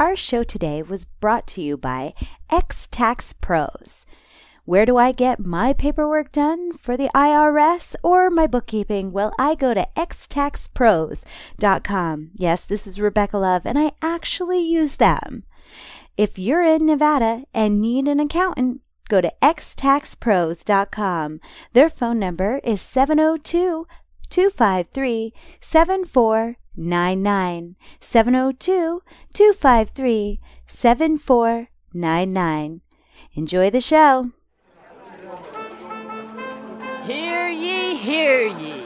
Our show today was brought to you by X Tax Pros. Where do I get my paperwork done for the IRS or my bookkeeping? Well, I go to XTaxPros.com. Yes, this is Rebecca Love, and I actually use them. If you're in Nevada and need an accountant, go to XTaxPros.com. Their phone number is 702-253-7499. 702-253-7499. Enjoy the show. Hear ye, hear ye.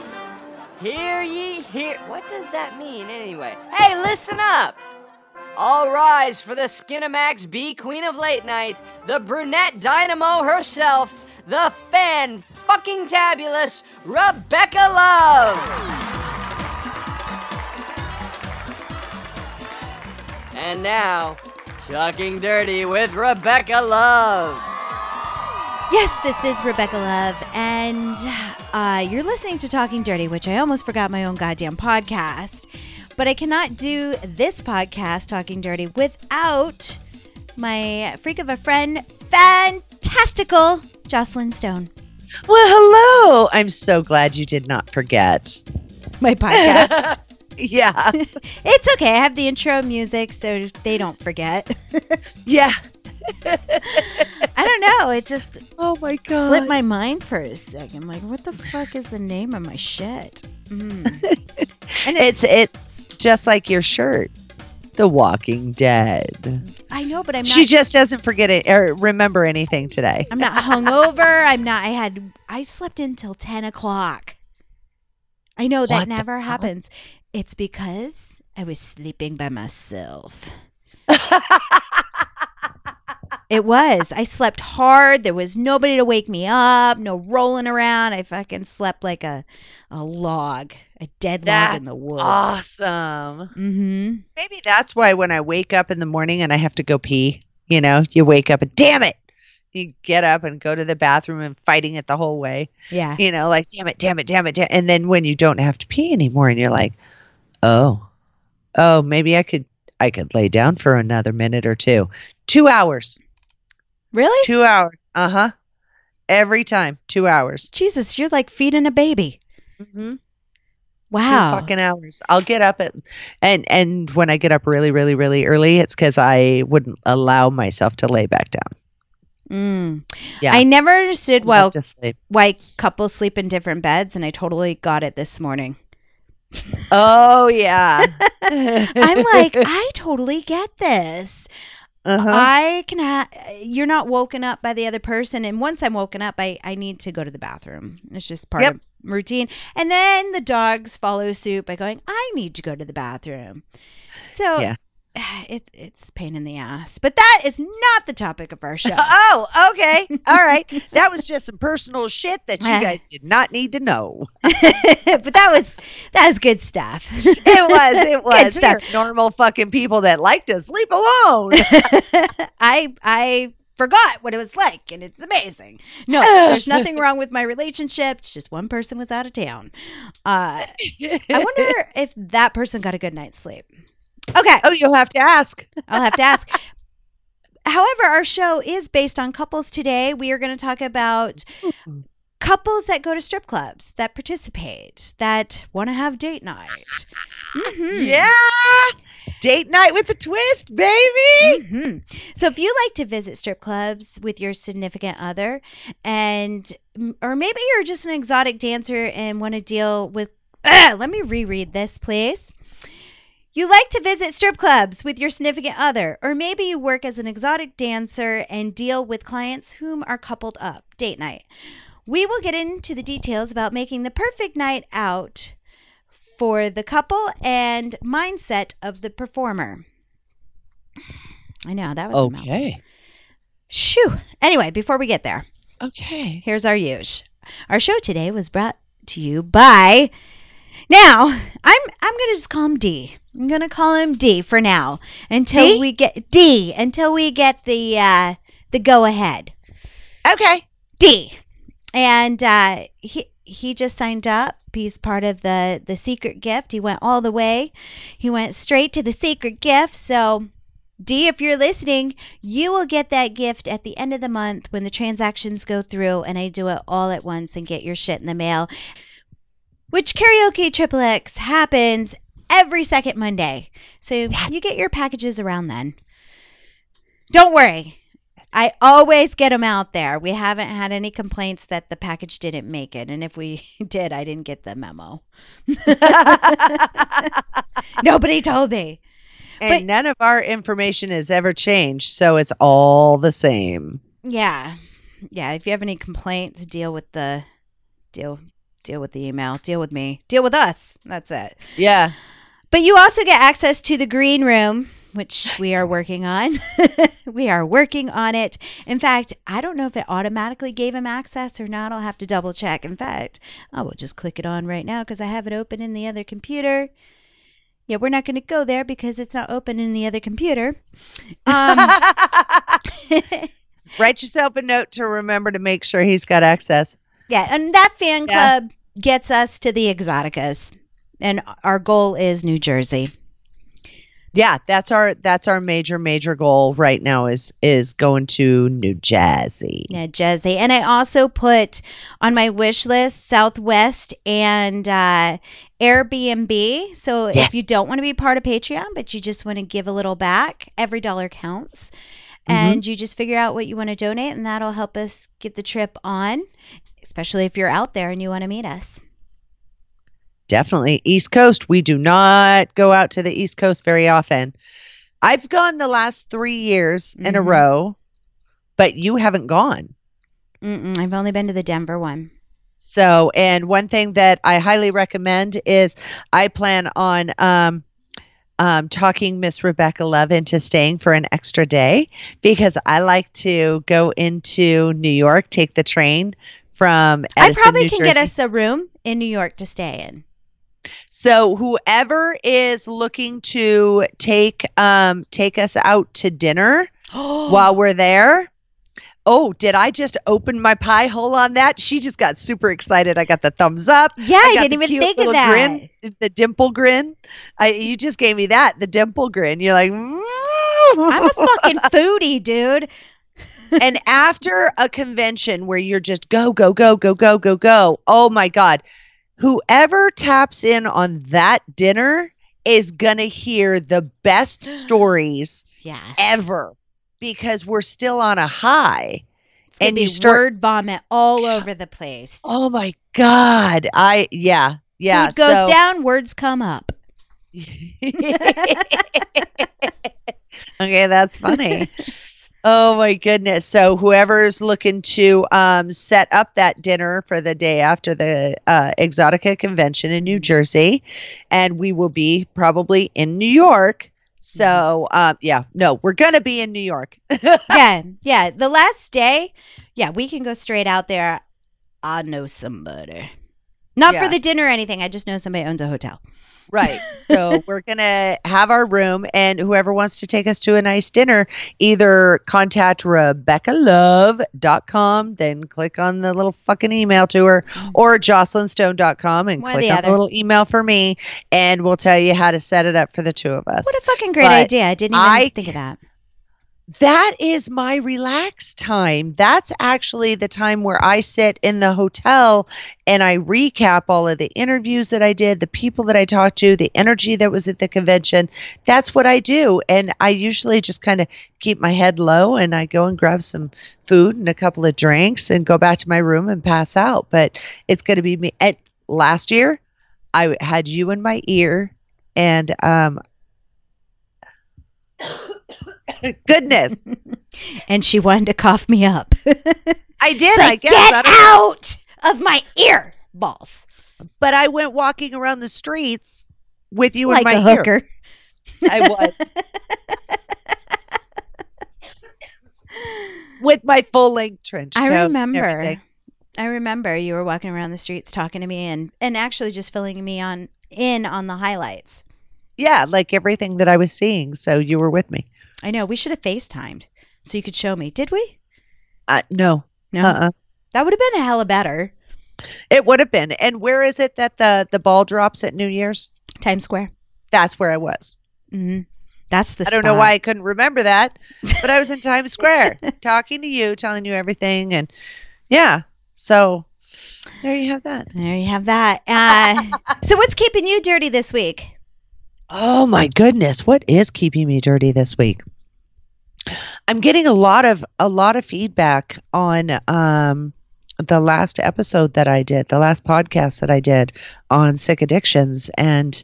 Hear ye, hear... What does that mean, anyway? Hey, listen up! All rise for the Skinamax B Queen of Late Night, the brunette dynamo herself, the fan-fucking-tabulous Rebecca Love! And now, Talking Dirty with Rebecca Love! Yes, this is Rebecca Love, and you're listening to Talking Dirty, which I almost forgot my own goddamn podcast. But I cannot do this podcast, Talking Dirty, without my freak of a friend, fantastical Jocelyn Stone. Well, hello! I'm so glad you did not forget my podcast. Yeah. It's okay. I have the intro music, so they don't forget. Yeah. I don't know. It just slipped my mind for a second. I'm like, what the fuck is the name of my shit? And it's just like your shirt, The Walking Dead. I know, but she just doesn't forget it or remember anything today. I'm not hungover. I slept until 10 o'clock. I know that never happens. It's because I was sleeping by myself. It was. I slept hard. There was nobody to wake me up. No rolling around. I fucking slept like a log, a dead log in the woods. Awesome. Mm-hmm. Maybe that's why when I wake up in the morning and I have to go pee, you know, you wake up and damn it, you get up and go to the bathroom and fighting it the whole way. Yeah. You know, like damn it. And then when you don't have to pee anymore and you're like, oh, maybe I could lay down for another minute or two. 2 hours. Really? 2 hours. Uh-huh. Every time. 2 hours. Jesus, you're like feeding a baby. Mm-hmm. Wow. 2 fucking hours. I'll get up at, and when I get up really, really, really early, it's because I wouldn't allow myself to lay back down. Yeah. I never understood why couples sleep in different beds, and I totally got it this morning. Oh, yeah. I'm like, I totally get this. Uh-huh. You're not woken up by the other person. And once I'm woken up, I need to go to the bathroom. It's just part of routine. And then the dogs follow suit by going, I need to go to the bathroom. So it's pain in the ass. But that is not the topic of our show. Oh, okay. All right. That was just some personal shit that you guys did not need to know. But that was good stuff. It was. Good stuff. We are normal fucking people that like to sleep alone. I forgot what it was like, and it's amazing. No, there's nothing wrong with my relationship. It's just one person was out of town. I wonder if that person got a good night's sleep. Okay. Oh, you'll have to ask. I'll have to ask. However, our show is based on couples today. We are going to talk about couples that go to strip clubs, that participate, that want to have date night. Mm-hmm. Yeah. Date night with a twist, baby. Mm-hmm. So if you like to visit strip clubs with your significant other, or maybe you're just an exotic dancer and want to deal with... let me reread this, please. You like to visit strip clubs with your significant other, or maybe you work as an exotic dancer and deal with clients whom are coupled up. Date night. We will get into the details about making the perfect night out for the couple and mindset of the performer. I know, that was okay. Shoo. Anyway, before we get there. Okay. Here's our use. Our show today was brought to you by... Now, I'm going to just call him D. I'm going to call him D for now until we get the go ahead. Okay. D. And he just signed up. He's part of the secret gift. He went all the way. He went straight to the secret gift. So D, if you're listening, you will get that gift at the end of the month when the transactions go through and I do it all at once and get your shit in the mail, which Karaoke Triple X happens every second Monday. So you get your packages around then. Don't worry. I always get them out there. We haven't had any complaints that the package didn't make it. And if we did, I didn't get the memo. Nobody told me. And none of our information has ever changed. So it's all the same. Yeah. Yeah. If you have any complaints, deal with the email. Deal with me. Deal with us. That's it. Yeah. But you also get access to the green room, which we are working on. We are working on it. In fact, I don't know if it automatically gave him access or not. I'll have to double check. In fact, I will just click it on right now because I have it open in the other computer. Yeah, we're not going to go there because it's not open in the other computer. Write yourself a note to remember to make sure he's got access. Yeah, and that fan club gets us to the Exoticas. And our goal is New Jersey. Yeah, that's our major goal right now is going to New Jersey. Yeah, Jersey. And I also put on my wish list Southwest and Airbnb. So if you don't want to be part of Patreon, but you just want to give a little back, every dollar counts. And you just figure out what you want to donate, and that'll help us get the trip on, especially if you're out there and you want to meet us. Definitely. East Coast. We do not go out to the East Coast very often. I've gone the last 3 years in a row, but you haven't gone. I've only been to the Denver one. So, and one thing that I highly recommend is I plan on talking Miss Rebecca Love into staying for an extra day because I like to go into New York, take the train from Edison, I probably can New Jersey. Get us a room in New York to stay in. So whoever is looking to take us out to dinner while we're there. Oh, did I just open my pie hole on that? She just got super excited. I got the thumbs up. Yeah, I didn't even think of that. Grin, the dimple grin. You just gave me that, the dimple grin. You're like, I'm a fucking foodie, dude. And after a convention where you're just go, oh my God, whoever taps in on that dinner is going to hear the best stories ever because we're still on a high. It's going to be word vomit all over the place. Oh my God. Yeah. Food goes down, words come up. Okay, that's funny. Oh, my goodness. So whoever's looking to set up that dinner for the day after the Exotica convention in New Jersey, and we will be probably in New York. So, we're going to be in New York. Yeah. The last day, we can go straight out there. I know somebody. Not for the dinner or anything. I just know somebody owns a hotel. Right. So we're going to have our room, and whoever wants to take us to a nice dinner, either contact RebeccaLove.com, then click on the little fucking email to her, or JocelynStone.com and click on the little email for me, and we'll tell you how to set it up for the two of us. What a fucking great idea. I didn't even think of that. That is my relaxed time. That's actually the time where I sit in the hotel and I recap all of the interviews that I did, the people that I talked to, the energy that was at the convention. That's what I do. And I usually just kind of keep my head low and I go and grab some food and a couple of drinks and go back to my room and pass out. But it's going to be me. And last year, I had you in my ear and goodness. And she wanted to cough me up. I did, like, I guess. Get out of my ear balls. But I went walking around the streets with you like in my ear. Like a hooker. I was. With my full-length trench coat. I remember. You were walking around the streets talking to me and actually just filling me in on the highlights. Yeah, like everything that I was seeing. So you were with me. I know. We should have FaceTimed so you could show me. Did we? No. That would have been a hella better. It would have been. And where is it that the ball drops at New Year's? Times Square. That's where I was. Mm-hmm. That's the spot. I don't know why I couldn't remember that, but I was in Times Square talking to you, telling you everything. And yeah, so there you have that. There you have that. So what's keeping you dirty this week? Oh, my goodness. What is keeping me dirty this week? I'm getting a lot of feedback on the last episode that I did, the last podcast that I did on sick addictions, and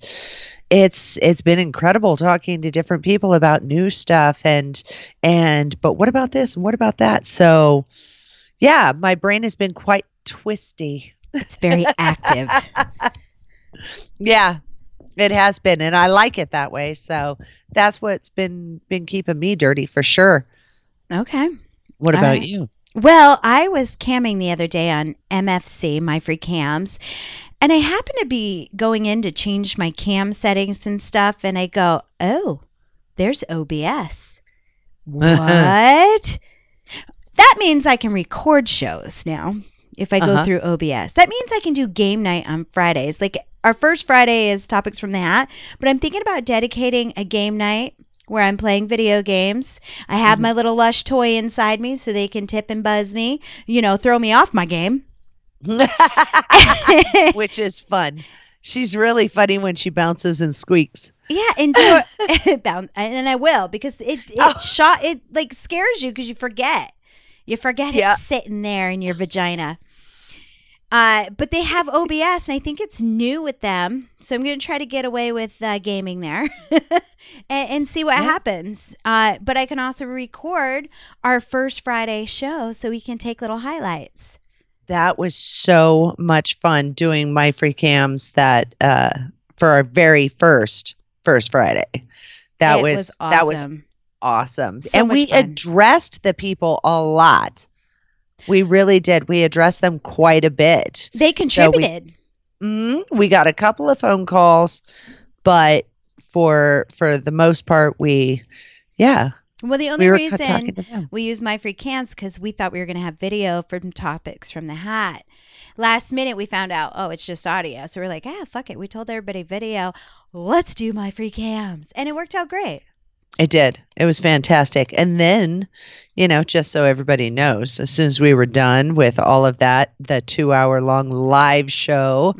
it's been incredible talking to different people about new stuff and but what about this and what about that? So yeah, my brain has been quite twisty. It's very active. Yeah. It has been, and I like it that way. So that's what's been keeping me dirty for sure. Okay. What about you? Well, I was camming the other day on MFC, My Free Cams, and I happened to be going in to change my cam settings and stuff, and I go, oh, there's OBS. What? That means I can record shows now if I go through OBS. That means I can do game night on Fridays. Like, our first Friday is Topics from the Hat, but I'm thinking about dedicating a game night where I'm playing video games. I have my little Lush toy inside me so they can tip and buzz me, you know, throw me off my game. Which is fun. She's really funny when she bounces and squeaks. Yeah, and do it, and I will, because it like scares you because you forget. You forget it's sitting there in your vagina. But they have OBS, and I think it's new with them. So I'm going to try to get away with gaming there and see what happens. But I can also record our first Friday show so we can take little highlights. That was so much fun doing My Free Cams that for our very first Friday. That was awesome. That was awesome. So and we addressed the people a lot. We really did. We addressed them quite a bit. They contributed. So we got a couple of phone calls, but for the most part, Well, the only reason we used My Free Cams because we thought we were going to have video from Topics from the Hat. Last minute, we found out, oh, it's just audio. So we're like, fuck it. We told everybody video. Let's do My Free Cams. And it worked out great. It did. It was fantastic. And then, you know, just so everybody knows, as soon as we were done with all of that, the 2-hour-long live show,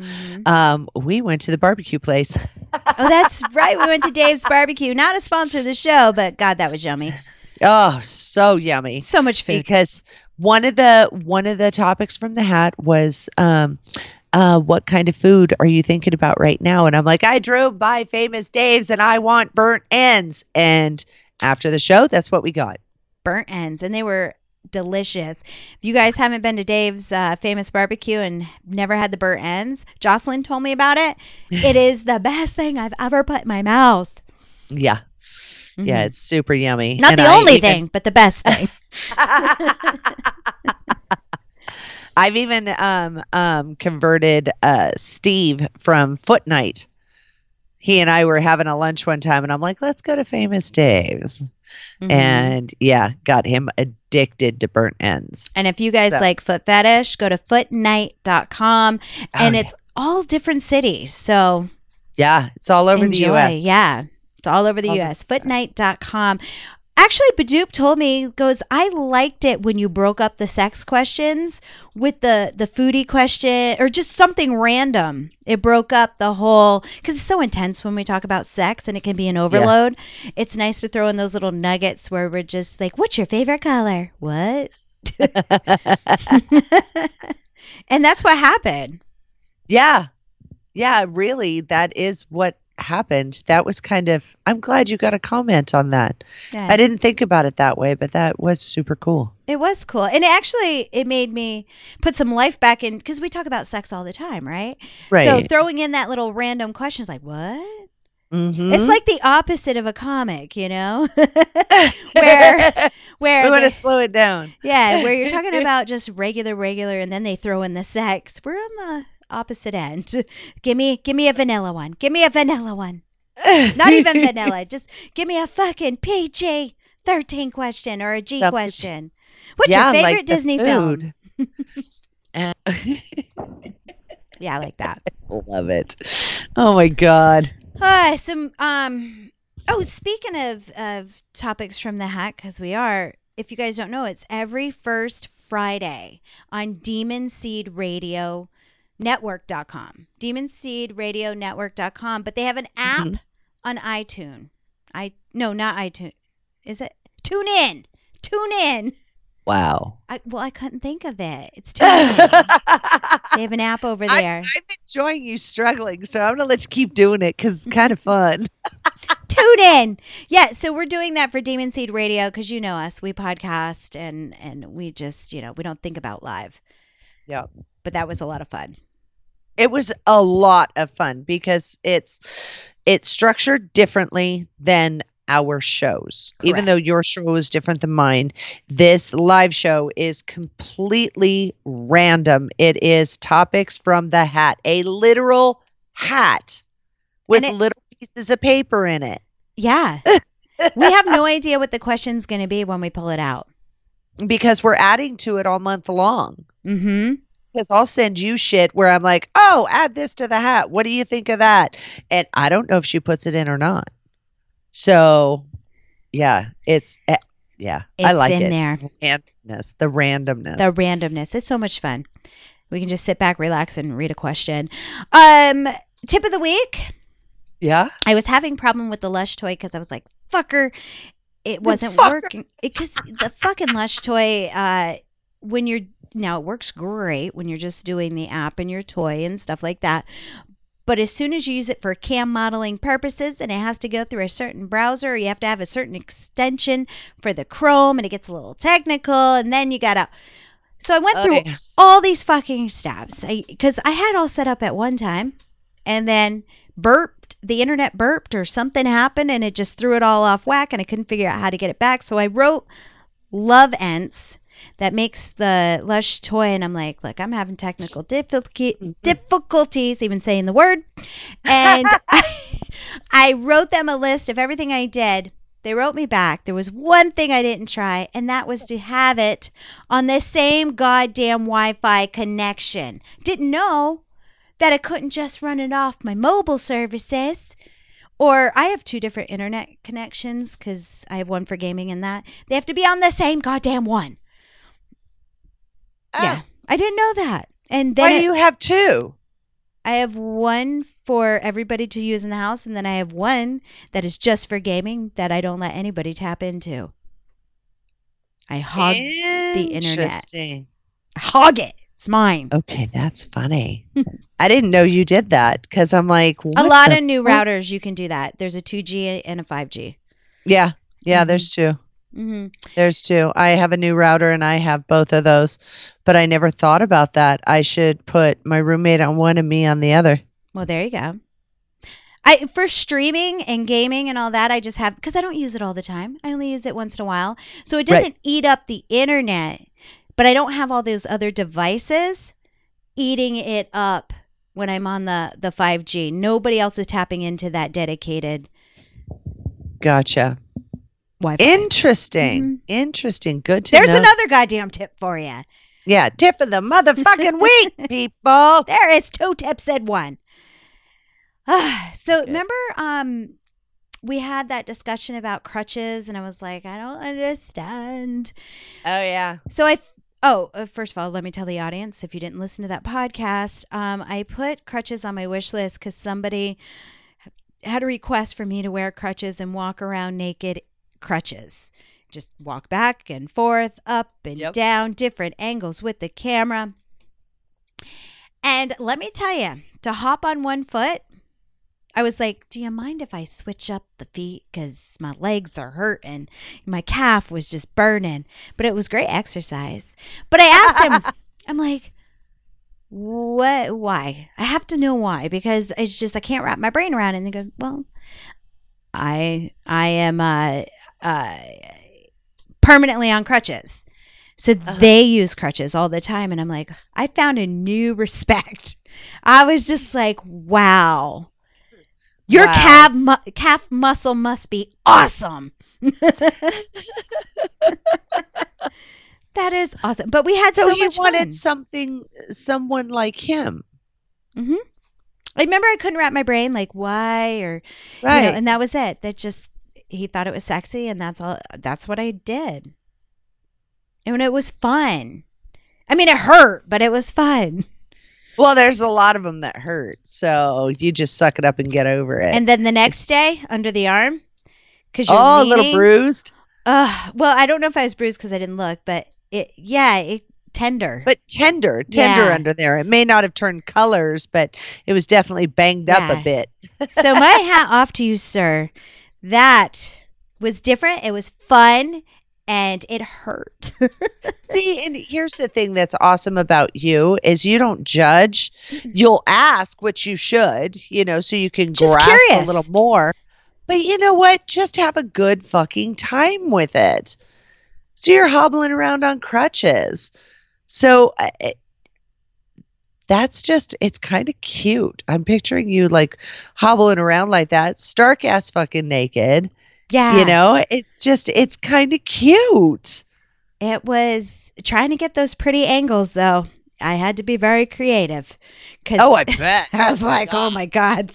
we went to the barbecue place. Oh, that's right. We went to Dave's Bar-B-Que. Not a sponsor of the show, but God, that was yummy. Oh, so yummy. So much food. Because one of the topics from the hat was what kind of food are you thinking about right now? And I'm like, I drove by Famous Dave's and I want burnt ends. And after the show, that's what we got. Burnt ends. And they were delicious. If you guys haven't been to Dave's Famous Barbecue and never had the burnt ends, Jocelyn told me about it. It is the best thing I've ever put in my mouth. Yeah. Mm-hmm. Yeah, it's super yummy. Not the only thing, but the best thing. I've even converted Steve from Footnight. He and I were having a lunch one time, and I'm like, let's go to Famous Dave's. Mm-hmm. And, yeah, got him addicted to burnt ends. And if you guys like foot fetish, go to footnight.com, and it's all different cities. So, yeah, it's all over the U.S. Yeah, it's all over the U.S. Footnight.com. Actually, Badoop told me, goes, I liked it when you broke up the sex questions with the foodie question or just something random. It broke up the whole, because it's so intense when we talk about sex and it can be an overload. Yeah. It's nice to throw in those little nuggets where we're just like, what's your favorite color? What? And that's what happened. Yeah. Yeah, really. That is what happened. That was kind of, I'm glad you got a comment on that. Yeah. I didn't think about it that way, but that was super cool. It was cool. And it made me put some life back in, because we talk about sex all the time, right? Right. So throwing in that little random question is like, what? Mm-hmm. It's like the opposite of a comic, you know, where we want to slow it down. Yeah. Where you're talking about just regular, and then they throw in the sex. We're on the opposite end. Give me a vanilla one. Give me a vanilla one. Not even vanilla. Just give me a fucking PG 13 question or a G question. What's your favorite like Disney food? Film? Yeah, I like that. Love it. Oh my God. Some Oh, speaking of topics from the hat, because we are, if you guys don't know, it's every first Friday on Demon Seed Radio Network.com. Demon Seed Radio Network.com. But they have an app on iTunes. Not iTunes. Is it? Tune in. Wow. I couldn't think of it. It's Tune In. They have an app over there. I'm enjoying you struggling, so I'm going to let you keep doing it because it's kind of fun. Tune in. Yeah, so we're doing that for Demon Seed Radio because you know us. We podcast and we just, we don't think about live. Yeah. But that was a lot of fun. It was a lot of fun because it's structured differently than our shows. Correct. Even though your show is different than mine, this live show is completely random. It is topics from the hat, a literal hat with little pieces of paper in it. Yeah. We have no idea what the question's going to be when we pull it out. Because we're adding to it all month long. Mm-hmm. Because I'll send you shit where I'm like, oh, add this to the hat. What do you think of that? And I don't know if she puts it in or not. So, yeah, it's I like it. It's in there. The randomness. It's so much fun. We can just sit back, relax, and read a question. Tip of the week. Yeah. I was having a problem with the Lush toy because I was like, fucker, it wasn't working. Because the fucking Lush toy, now it works great when you're just doing the app and your toy and stuff like that. But as soon as you use it for cam modeling purposes and it has to go through a certain browser, or you have to have a certain extension for the Chrome and it gets a little technical and then you got to. So I went through all these fucking steps because I had all set up at one time and then the internet burped or something happened and it just threw it all off whack and I couldn't figure out how to get it back. So I wrote Lovense. That makes the Lush toy, and I'm like, look, I'm having technical difficulties even saying the word. And I wrote them a list of everything I did. They wrote me back. There was one thing I didn't try, and that was to have it on the same goddamn Wi-Fi connection. Didn't know that I couldn't just run it off my mobile services. Or I have two different internet connections because I have one for gaming and that. They have to be on the same goddamn one. Yeah, I didn't know that. And then why do you have two? I have one for everybody to use in the house, and then I have one that is just for gaming that I don't let anybody tap into. I hog the internet. Interesting. Hog it. It's mine. Okay, that's funny. I didn't know you did that because I'm like, what? A lot of new routers you can do that. There's a 2G and a 5G. Yeah, mm-hmm. There's two. Mm-hmm. There's two. I have a new router and I have both of those, but I never thought about that. I should put my roommate on one and me on the other. Well, there you go. For streaming and gaming and all that, I just have, because I don't use it all the time. I only use it once in a while. So it doesn't eat up the internet, but I don't have all those other devices eating it up when I'm on the 5G. Nobody else is tapping into that dedicated. Gotcha. Wi-Fi. Interesting. Good to know. There's another goddamn tip for you. Yeah, tip of the motherfucking week, people. There is two tips in one. Remember, we had that discussion about crutches, and I was like, I don't understand. Oh yeah. So first of all, let me tell the audience if you didn't listen to that podcast, I put crutches on my wish list because somebody had a request for me to wear crutches and walk around naked. Crutches, just walk back and forth, up and down, different angles with the camera. And let me tell you, to hop on one foot, I was like, do you mind if I switch up the feet because my legs are hurting, my calf was just burning, but it was great exercise. But I asked him, I'm like, what, why? I have to know why, because it's just I can't wrap my brain around it. And they go, well, I am permanently on crutches. So they use crutches all the time. And I'm like, I found a new respect. I was just like, wow. Your calf muscle must be awesome. That is awesome. But we had so much fun. You wanted someone like him. Mm-hmm. I remember I couldn't wrap my brain, like why, or, and that was it. That just he thought it was sexy, and that's all. That's what I did. And it was fun. I mean, it hurt, but it was fun. Well, there's a lot of them that hurt, so you just suck it up and get over it. And then the next day, under the arm, because you're leaning, a little bruised. Well, I don't know if I was bruised because I didn't look, but it tender. But tender yeah. under there. It may not have turned colors, but it was definitely banged up a bit. So my hat off to you, sir. That was different. It was fun. And it hurt. See, and here's the thing that's awesome about you is you don't judge. You'll ask, which you should, so you can just grasp curious. A little more. But you know what? Just have a good fucking time with it. So you're hobbling around on crutches. So it's kind of cute. I'm picturing you like hobbling around like that, stark ass fucking naked. Yeah. It's kind of cute. It was trying to get those pretty angles, though. I had to be very creative. Oh, I bet. I was like, oh, my God,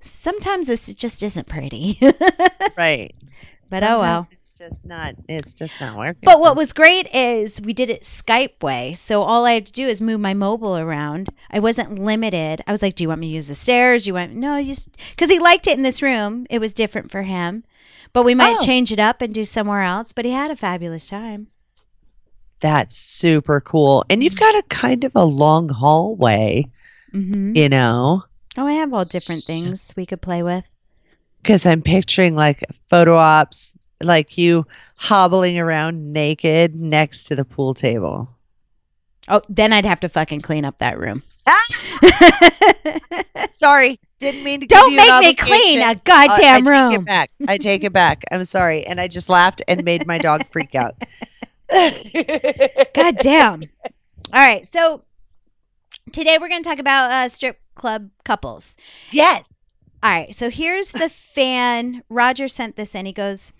sometimes this just isn't pretty. Right. But sometimes it's just not working. But what was great is we did it Skype way. So all I had to do is move my mobile around. I wasn't limited. I was like, do you want me to use the stairs? Because he liked it in this room. It was different for him. But we might change it up and do somewhere else. But he had a fabulous time. That's super cool. And you've got a kind of a long hallway, Oh, I have all different things we could play with. Because I'm picturing like photo ops, like you hobbling around naked next to the pool table. Oh, then I'd have to fucking clean up that room. Sorry. Didn't mean to. Don't make me clean a goddamn room. I take it back. I'm sorry. And I just laughed and made my dog freak out. Goddamn. All right. So today we're going to talk about strip club couples. Yes. All right. So here's the fan. Roger sent this in. He goes,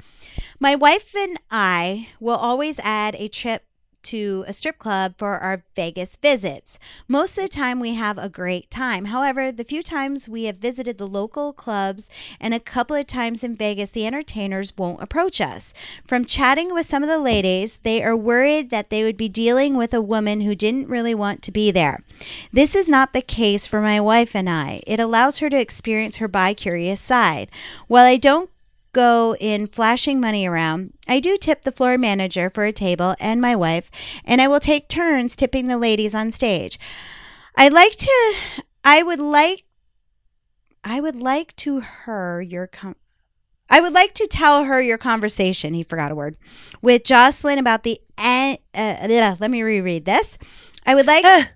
my wife and I will always add a trip to a strip club for our Vegas visits. Most of the time we have a great time. However, the few times we have visited the local clubs and a couple of times in Vegas, the entertainers won't approach us. From chatting with some of the ladies, they are worried that they would be dealing with a woman who didn't really want to be there. This is not the case for my wife and I. It allows her to experience her bi-curious side. While I don't go in flashing money around, I do tip the floor manager for a table and my wife, and I will take turns tipping the ladies on stage. I would like to tell her your conversation, he forgot a word, with Jocelyn about the let me reread this. I would like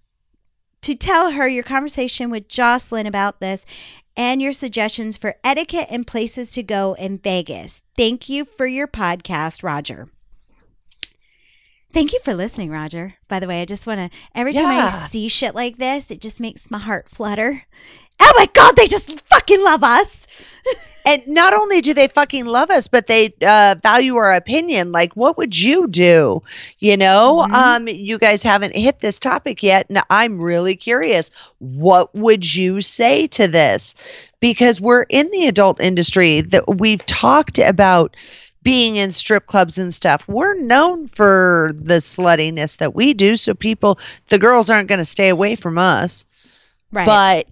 to tell her your conversation with Jocelyn about this and your suggestions for etiquette and places to go in Vegas. Thank you for your podcast, Roger. Thank you for listening, Roger. By the way, I just want to, every time I see shit like this, it just makes my heart flutter. Oh my God, they just fucking love us. And not only do they fucking love us, but they value our opinion. Like, what would you do? You guys haven't hit this topic yet. And I'm really curious. What would you say to this? Because we're in the adult industry that we've talked about being in strip clubs and stuff. We're known for the sluttiness that we do. So the girls aren't going to stay away from us. Right. But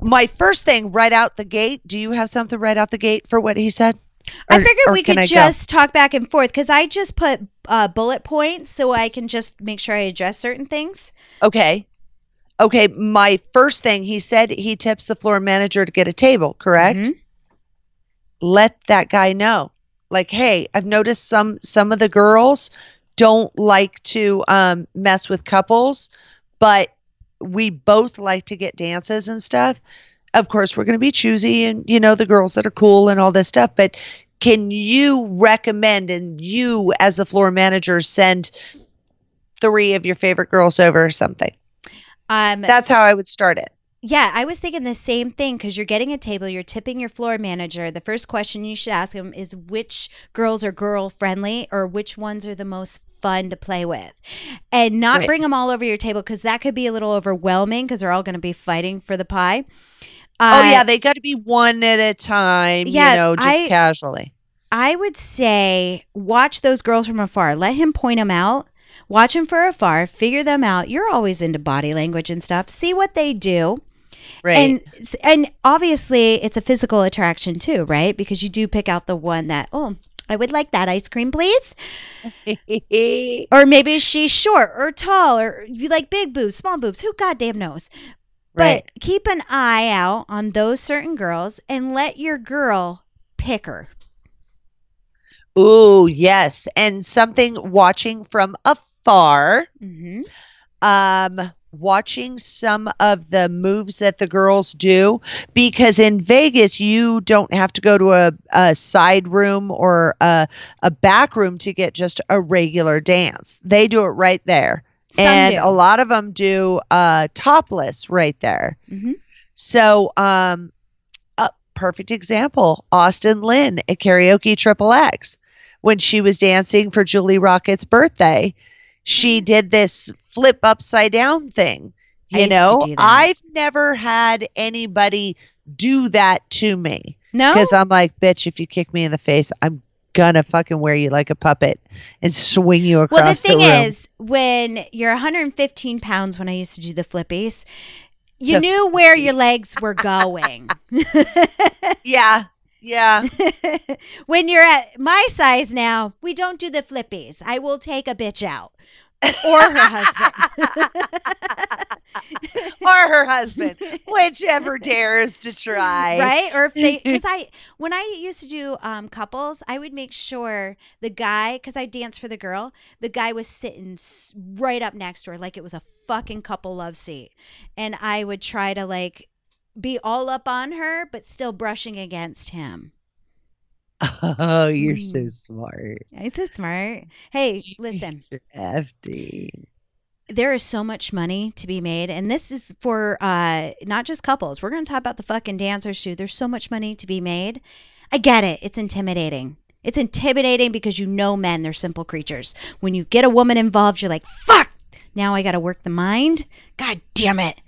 my first thing right out the gate, do you have something right out the gate for what he said? I figured we could just talk back and forth because I just put bullet points so I can just make sure I address certain things. Okay. My first thing, he said he tips the floor manager to get a table, correct? Mm-hmm. Let that guy know. Like, hey, I've noticed some of the girls don't like to mess with couples. But we both like to get dances and stuff. Of course, we're going to be choosy and, the girls that are cool and all this stuff. But can you recommend, and you as the floor manager send 3 of your favorite girls over or something? That's how I would start it. Yeah, I was thinking the same thing because you're getting a table, you're tipping your floor manager. The first question you should ask him is which girls are girl friendly or which ones are the most fun to play with, and not bring them all over your table because that could be a little overwhelming because they're all going to be fighting for the pie. Oh, yeah. They got to be one at a time, yeah, you know, just casually. I would say watch those girls from afar. Let him point them out. Watch them from afar. Figure them out. You're always into body language and stuff. See what they do. Right. And obviously, it's a physical attraction too, right? Because you do pick out the one that, oh, I would like that ice cream, please. Or maybe she's short or tall, or you like big boobs, small boobs. Who goddamn knows? Right. But keep an eye out on those certain girls and let your girl pick her. Oh, yes. And something watching from afar. Mm-hmm. Watching some of the moves that the girls do, because in Vegas, you don't have to go to a side room or a back room to get just a regular dance. They do it right there. Some and do. A lot of them do topless right there. Mm-hmm. So a perfect example, Austin Lynn at Karaoke Triple X, when she was dancing for Julie Rocket's birthday, she did this flip upside down thing. You know, I've never had anybody do that to me. No. Because I'm like, bitch, if you kick me in the face, I'm going to fucking wear you like a puppet and swing you across the room. Well, the thing is, when you're 115 pounds, when I used to do the flippies, you knew where your legs were going. Yeah. Yeah. When you're at my size now, we don't do the flippies. I will take a bitch out. Or her husband. Or her husband. Whichever dares to try. Right? Or if they, because when I used to do couples, I would make sure the guy, because I danced for the girl, the guy was sitting right up next to her like it was a fucking couple love seat. And I would try to like be all up on her, but still brushing against him. Oh, you're so smart. I'm so smart. Hey, listen. You're FD. There is so much money to be made. And this is for not just couples. We're going to talk about the fucking dancers too. There's so much money to be made. I get it. It's intimidating. It's intimidating because you know men, they're simple creatures. When you get a woman involved, you're like, fuck, now I got to work the mind. God damn it.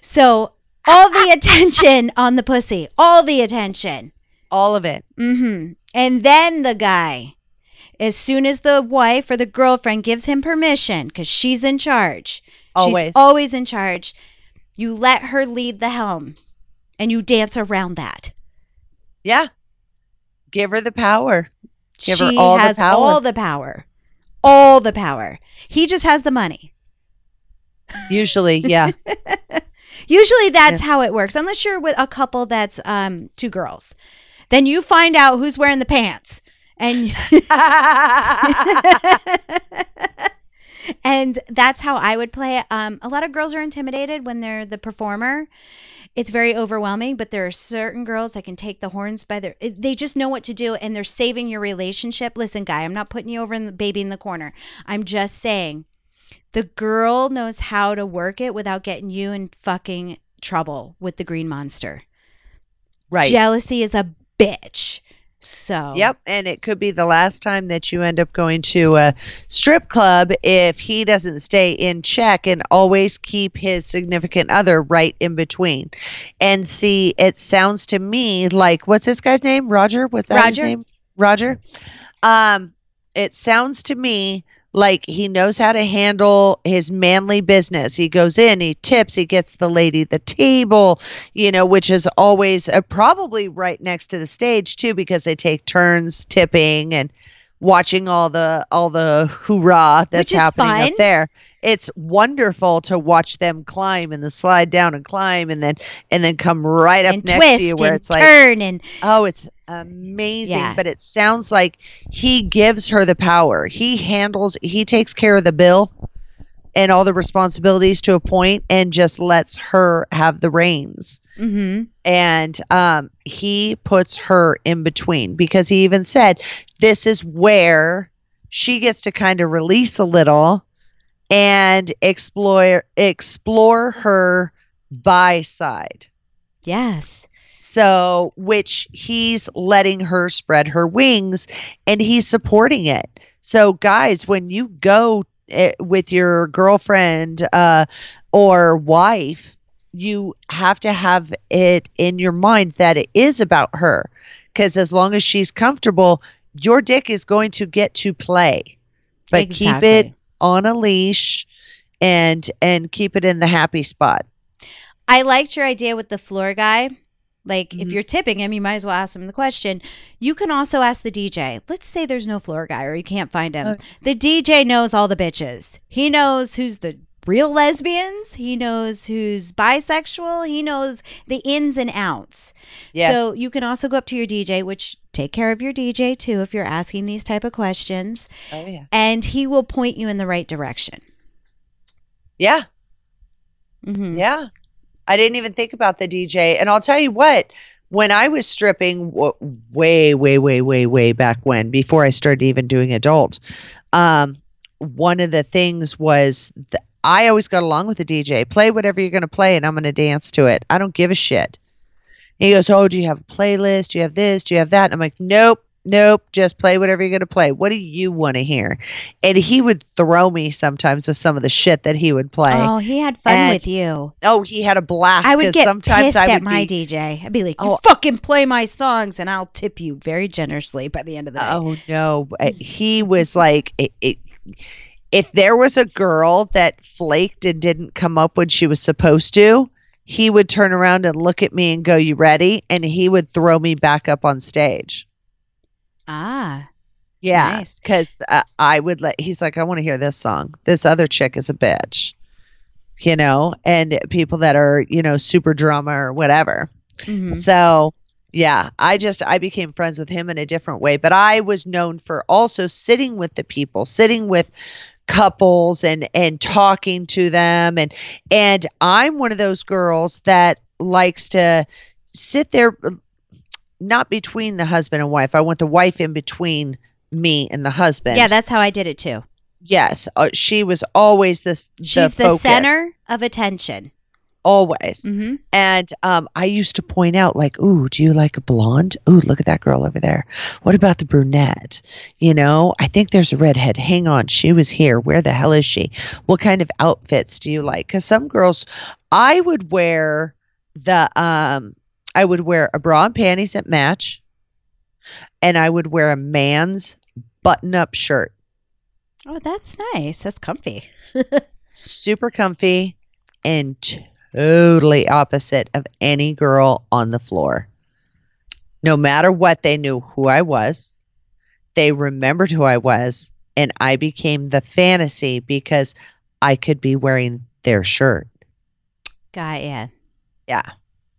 So all the attention on the pussy. All the attention. All of it. Mm-hmm. And then the guy, as soon as the wife or the girlfriend gives him permission, because she's in charge. Always. She's always in charge. You let her lead the helm and you dance around that. Yeah. Give her the power. Give her all the power. She has all the power. All the power. He just has the money. Usually, yeah. Usually that's how it works, unless you're with a couple that's two girls. Then you find out who's wearing the pants. And and that's how I would play it. A lot of girls are intimidated when they're the performer. It's very overwhelming, but there are certain girls that can take the horns by their... They just know what to do, and they're saving your relationship. Listen, guy, I'm not putting you over in the baby in the corner. I'm just saying... The girl knows how to work it without getting you in fucking trouble with the green monster. Right. Jealousy is a bitch. So. Yep. And it could be the last time that you end up going to a strip club if he doesn't stay in check and always keep his significant other right in between. And see, it sounds to me like, what's this guy's name? Roger? What's that his name? Roger. It sounds to me like he knows how to handle his manly business. He goes in, he tips, he gets the lady the table, you know, which is always probably right next to the stage too, because they take turns tipping and watching all the hoorah that's happening fun. Up there. It's wonderful to watch them climb and the slide down and climb and then come right up and next twist to you where and it's turn like and oh, it's amazing. Yeah. But it sounds like he gives her the power. He takes care of the bill and all the responsibilities to a point and just lets her have the reins. Mm-hmm. And he puts her in between, because he even said this is where she gets to kind of release a little and explore her by side. Yes. So, which he's letting her spread her wings and he's supporting it. So guys, when you go with your girlfriend or wife, you have to have it in your mind that it is about her, because as long as she's comfortable, your dick is going to get to play. But exactly. Keep it on a leash and keep it in the happy spot. I liked your idea with the floor guy. Like, mm-hmm. if you're tipping him, you might as well ask him the question. You can also ask the DJ. Let's say there's no floor guy or you can't find him. The DJ knows all the bitches. He knows who's the real lesbians. He knows who's bisexual. He knows the ins and outs. Yes. So you can also go up to your DJ, which take care of your DJ, too, if you're asking these type of questions. Oh, yeah. And he will point you in the right direction. Yeah. Mm-hmm. Yeah. I didn't even think about the DJ. And I'll tell you what, when I was stripping way back when, before I started even doing adult, one of the things was I always got along with the DJ. Play whatever you're going to play and I'm going to dance to it. I don't give a shit. And he goes, oh, do you have a playlist? Do you have this? Do you have that? And I'm like, nope. Just play whatever you're going to play. What do you want to hear? And he would throw me sometimes with some of the shit that he would play. Oh, he had fun with you. Oh, he had a blast. I would get sometimes pissed at my DJ. I'd be like, you fucking play my songs and I'll tip you very generously by the end of the night. Oh, no. He was like, if there was a girl that flaked and didn't come up when she was supposed to, he would turn around and look at me and go, you ready? And he would throw me back up on stage. Ah, yeah, because nice. I would he's like, I want to hear this song. This other chick is a bitch, you know, and people that are, you know, super drama or whatever. Mm-hmm. So, yeah, I became friends with him in a different way. But I was known for also sitting with the people, sitting with couples and talking to them. And I'm one of those girls that likes to sit there. Not between the husband and wife. I want the wife in between me and the husband. Yeah, that's how I did it too. Yes. She was always she's the center of attention. Always. Mm-hmm. And I used to point out, like, ooh, do you like a blonde? Ooh, look at that girl over there. What about the brunette? You know, I think there's a redhead. Hang on. She was here. Where the hell is she? What kind of outfits do you like? Because some girls, I would wear I would wear a bra and panties that match, and I would wear a man's button-up shirt. Oh, that's nice. That's comfy. Super comfy and totally opposite of any girl on the floor. No matter what, they knew who I was. They remembered who I was, and I became the fantasy because I could be wearing their shirt. Got it. Yeah.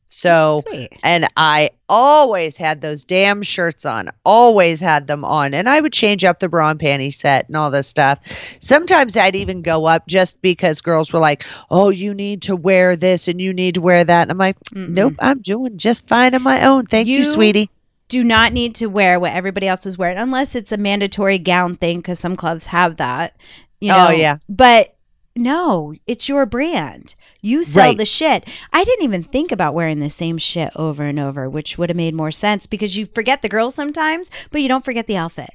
So, sweet. And I always had those damn shirts on, always had them on. And I would change up the bra and panty set and all this stuff. Sometimes I'd even go up just because girls were like, oh, you need to wear this and you need to wear that. And I'm like, nope, I'm doing just fine on my own. Thank you, sweetie. Do not need to wear what everybody else is wearing unless it's a mandatory gown thing, because some clubs have that, you know. Oh, yeah. But no, it's your brand. You sell right. The shit. I didn't even think about wearing the same shit over and over, which would have made more sense because you forget the girl sometimes, but you don't forget the outfit.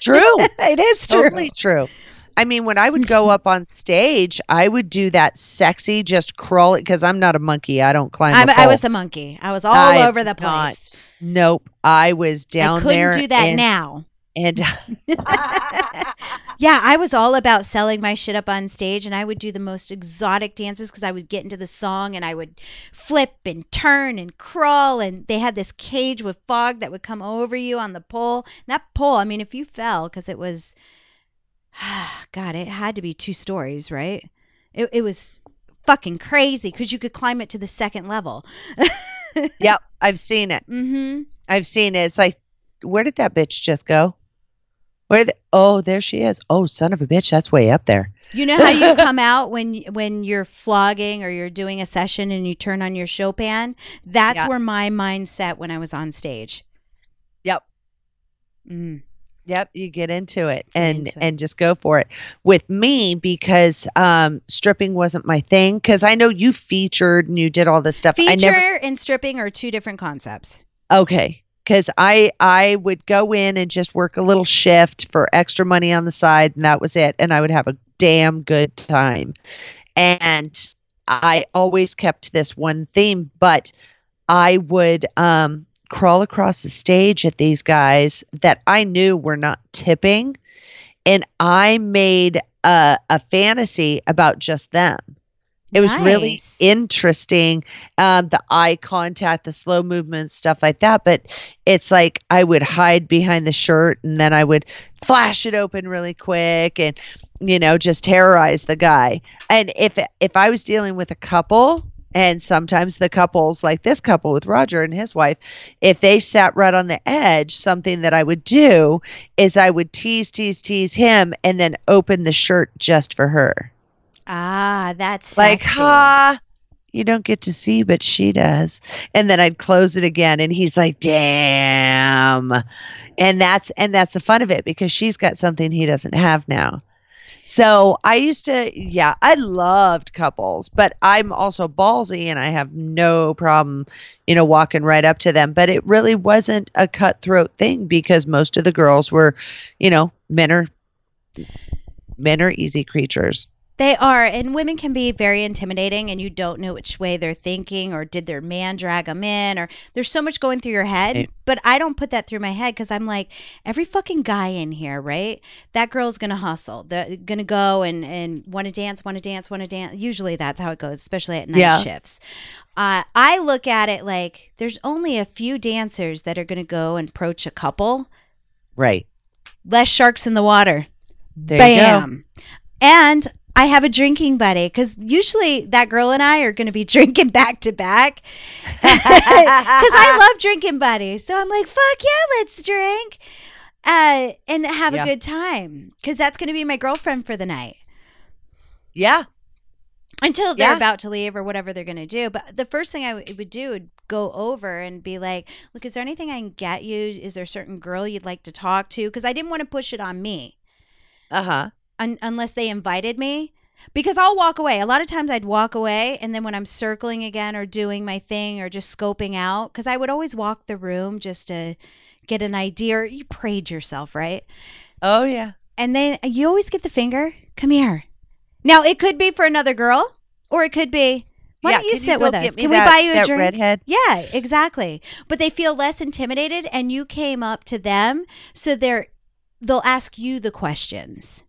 True. It is true. Totally true. I mean, when I would go up on stage, I would do that sexy, just crawl it, because I'm not a monkey. I don't climb a pole. I was a monkey. I was all over the place. Nope. I was down there. I couldn't do that now. And yeah, I was all about selling my shit up on stage, and I would do the most exotic dances because I would get into the song and I would flip and turn and crawl, and they had this cage with fog that would come over you on the pole. And that pole, I mean, if you fell, because it was, God, it had to be 2 stories, right? It was fucking crazy because you could climb it to the second level. Yep, I've seen it. Mm-hmm. I've seen it. It's like, where did that bitch just go? Oh, there she is. Oh, son of a bitch. That's way up there. You know how you come out when you're flogging or you're doing a session and you turn on your Chopin? That's where my mindset when I was on stage. Yep. Mm. Yep. You get into it and just go for it. With me, because stripping wasn't my thing, because I know you featured and you did all this stuff. And stripping are 2 different concepts. Okay. Because I would go in and just work a little shift for extra money on the side, and that was it. And I would have a damn good time. And I always kept this one theme, but I would crawl across the stage at these guys that I knew were not tipping, and I made a fantasy about just them. It was really interesting, the eye contact, the slow movement, stuff like that. But it's like I would hide behind the shirt, and then I would flash it open really quick and, you know, just terrorize the guy. And if I was dealing with a couple, and sometimes the couples, like this couple with Roger and his wife, if they sat right on the edge, something that I would do is I would tease him and then open the shirt just for her. Ah, that's sexy. Like, ha, you don't get to see, but she does. And then I'd close it again, and he's like, damn. And that's the fun of it, because she's got something he doesn't have now. So I used to, I loved couples, but I'm also ballsy, and I have no problem, you know, walking right up to them. But it really wasn't a cutthroat thing, because most of the girls were, you know, men are easy creatures. They are, and women can be very intimidating, and you don't know which way they're thinking, or did their man drag them in, or there's so much going through your head, right. But I don't put that through my head, because I'm like, every fucking guy in here, right? That girl's going to hustle. They're going to go and want to dance. Usually that's how it goes, especially at night shifts. I look at it like there's only a few dancers that are going to go and approach a couple. Right. Less sharks in the water. There Bam. You go. And I have a drinking buddy, because usually that girl and I are going to be drinking back to back, because I love drinking buddies. So I'm like, fuck yeah, let's drink and have a good time, because that's going to be my girlfriend for the night. Yeah. Until they're about to leave or whatever they're going to do. But the first thing I would do would go over and be like, look, is there anything I can get you? Is there a certain girl you'd like to talk to? Because I didn't want to push it on me. Uh-huh. Unless they invited me, because I'll walk away. A lot of times I'd walk away, and then when I'm circling again or doing my thing or just scoping out, because I would always walk the room just to get an idea. You prayed yourself, right? Oh, yeah. And then you always get the finger. Come here. Now, it could be for another girl, or it could be, why don't you sit with us? Can we buy you a drink? Redhead? Yeah, exactly. But they feel less intimidated, and you came up to them, so they'll ask you the questions.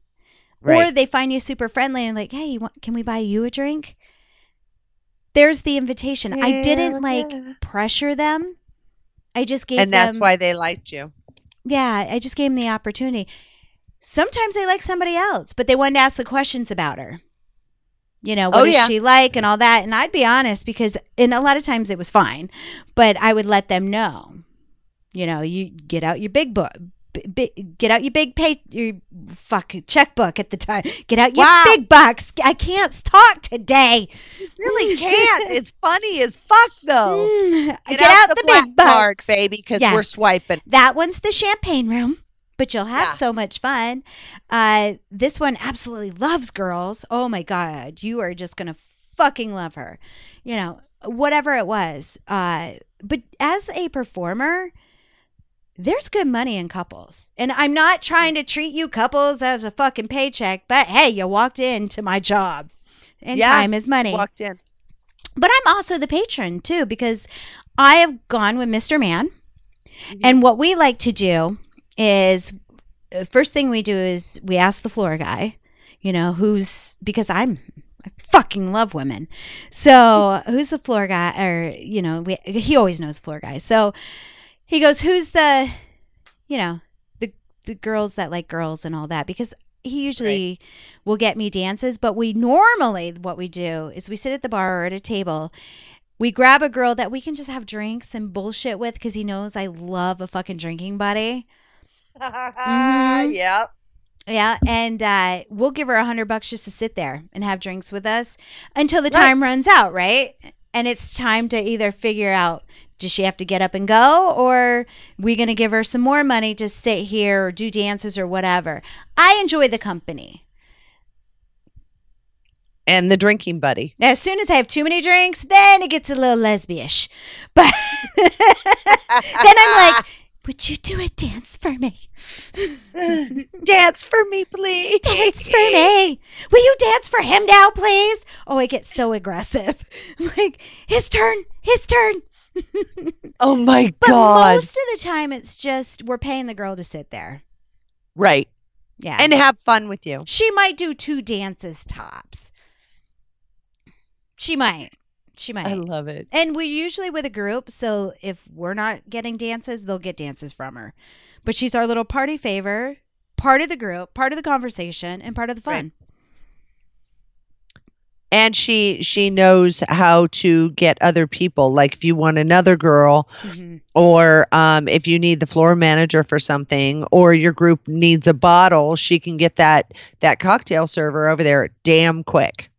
Right. Or they find you super friendly and like, hey, can we buy you a drink? There's the invitation. Yeah. I didn't pressure them. I just gave them. And that's why they liked you. Yeah, I just gave them the opportunity. Sometimes they like somebody else, but they wanted to ask the questions about her. You know, what is she like and all that? And I'd be honest, because in a lot of times it was fine, but I would let them know, you know, you get out your big book. Get out your big checkbook at the time. Get out your big bucks. I can't talk today. You really can't. It's funny as fuck though. Get out the big bucks, card, baby, because we're swiping. That one's the champagne room, but you'll have so much fun. This one absolutely loves girls. Oh my god, you are just gonna fucking love her. You know, whatever it was. But as a performer, there's good money in couples. And I'm not trying to treat you couples as a fucking paycheck, but hey, you walked into my job. And time is money. Walked in. But I'm also the patron too, because I have gone with Mr. Man. Mm-hmm. And what we like to do is, first thing we do is we ask the floor guy, you know, because I fucking love women. So who's the floor guy? Or, you know, he always knows floor guys. So he goes, who's the, you know, the girls that like girls and all that, because he usually will get me dances. But we normally, what we do is we sit at the bar or at a table. We grab a girl that we can just have drinks and bullshit with, because he knows I love a fucking drinking buddy. Mm-hmm. Yep. Yeah, and we'll give her $100 just to sit there and have drinks with us until the time runs out, right? And it's time to either figure out, does she have to get up and go, or we going to give her some more money to sit here or do dances or whatever? I enjoy the company. And the drinking buddy. As soon as I have too many drinks, then it gets a little lesbianish. But then I'm like, Would you do a dance for me? Dance for me, please. Dance for me. Will you dance for him now, please? Oh, I get so aggressive. Like, his turn, his turn. Oh, my God. But most of the time, it's just we're paying the girl to sit there. Right. Yeah. And have fun with you. She might do two dances tops. She might. She might. I love it. And we're usually with a group, so if we're not getting dances, they'll get dances from her. But she's our little party favor, part of the group, part of the conversation, and part of the fun. Right. And she knows how to get other people. Like if you want another girl, mm-hmm. or if you need the floor manager for something, or your group needs a bottle, she can get that cocktail server over there damn quick.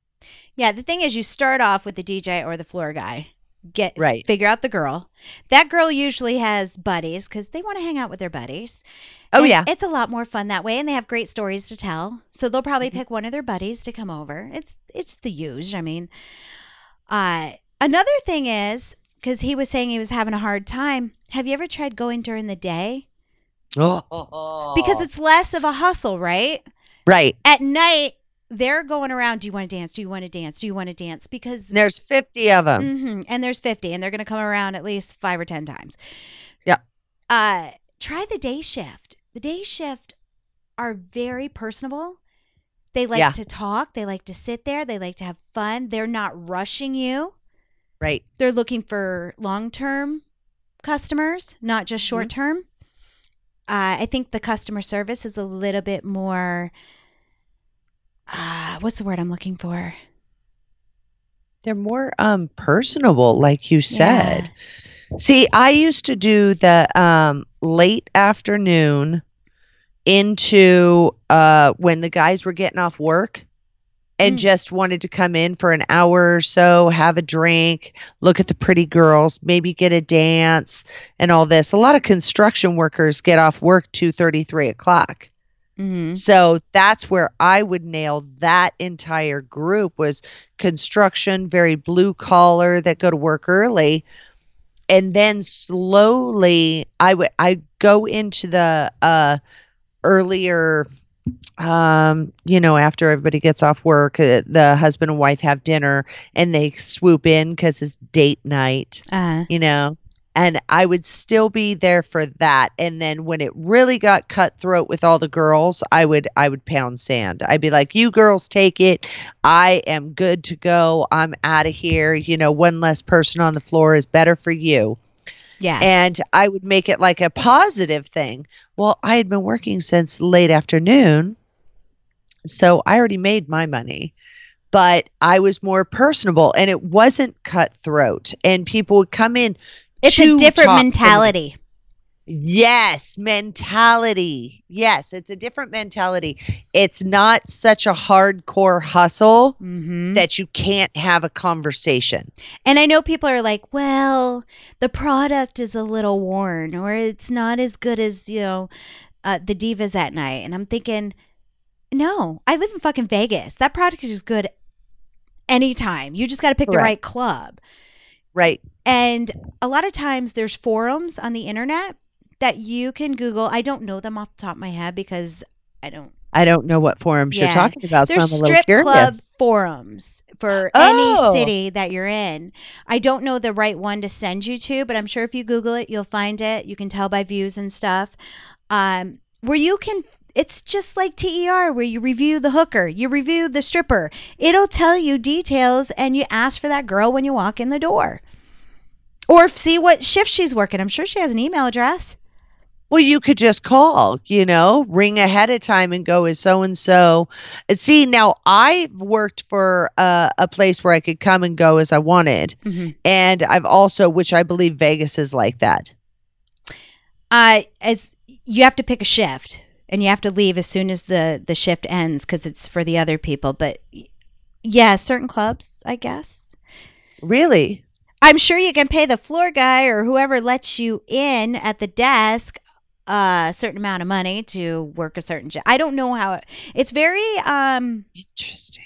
Yeah, the thing is, you start off with the DJ or the floor guy. Figure out the girl. That girl usually has buddies because they want to hang out with their buddies. Oh, and yeah. It's a lot more fun that way, and they have great stories to tell. So they'll probably pick one of their buddies to come over. It's the huge. I mean, another thing is, because he was saying he was having a hard time, have you ever tried going during the day? Oh. Because it's less of a hustle, right? Right. At night, they're going around, do you want to dance? Do you want to dance? Do you want to dance? Because there's 50 of them. Mm-hmm, and there's 50, and they're going to come around at least 5 or 10 times. Yeah. Try the day shift. The day shift are very personable. They like to talk. They like to sit there. They like to have fun. They're not rushing you. Right. They're looking for long-term customers, not just short-term. I think the customer service is a little bit more... what's the word I'm looking for? They're more personable, like you said. Yeah. See, I used to do the late afternoon into when the guys were getting off work and just wanted to come in for an hour or so, have a drink, look at the pretty girls, maybe get a dance and all this. A lot of construction workers get off work 2:30, 3 o'clock. Mm-hmm. So that's where I would nail that entire group was construction, very blue collar that go to work early. And then slowly I go into the earlier, after everybody gets off work, the husband and wife have dinner and they swoop in because it's date night, And I would still be there for that. And then when it really got cutthroat with all the girls, I would pound sand. I'd be like, you girls take it. I am good to go. I'm out of here. One less person on the floor is better for you. Yeah. And I would make it like a positive thing. Well, I had been working since late afternoon, so I already made my money. But I was more personable, and it wasn't cutthroat. And people would come in. It's a different mentality. Yes, it's a different mentality. It's not such a hardcore hustle that you can't have a conversation. And I know people are like, well, the product is a little worn, or it's not as good as, the divas at night. And I'm thinking, no, I live in fucking Vegas. That product is good anytime. You just got to pick the right club. Right. And a lot of times there's forums on the internet that you can Google. I don't know them off the top of my head because I don't know what forums you're talking about. There's strip club forums for any city that you're in. I don't know the right one to send you to, but I'm sure if you Google it, you'll find it. You can tell by views and stuff. Where you can, it's just like TER where you review the hooker, you review the stripper. It'll tell you details and you ask for that girl when you walk in the door. Or see what shift she's working. I'm sure she has an email address. Well, you could just call, ring ahead of time and go, is so-and-so. See, now I've worked for a place where I could come and go as I wanted. Mm-hmm. And I've also, which I believe Vegas is like that. As you have to pick a shift and you have to leave as soon as the shift ends because it's for the other people. But yeah, certain clubs, I guess. Really? I'm sure you can pay the floor guy or whoever lets you in at the desk a certain amount of money to work a certain job. I don't know how it's very interesting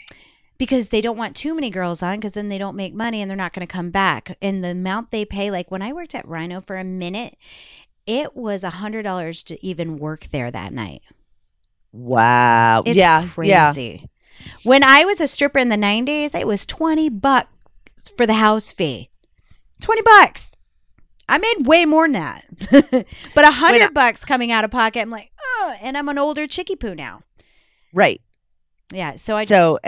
because they don't want too many girls on because then they don't make money and they're not going to come back. And the amount they pay, like when I worked at Rhino for a minute, It was $100 to even work there that night. Wow. It's crazy. Yeah. When I was a stripper in the 90s, it was $20 for the house fee. $20. I made way more than that. But $100 coming out of pocket, I'm like, oh, and I'm an older chickie poo now. Right. Yeah. So I just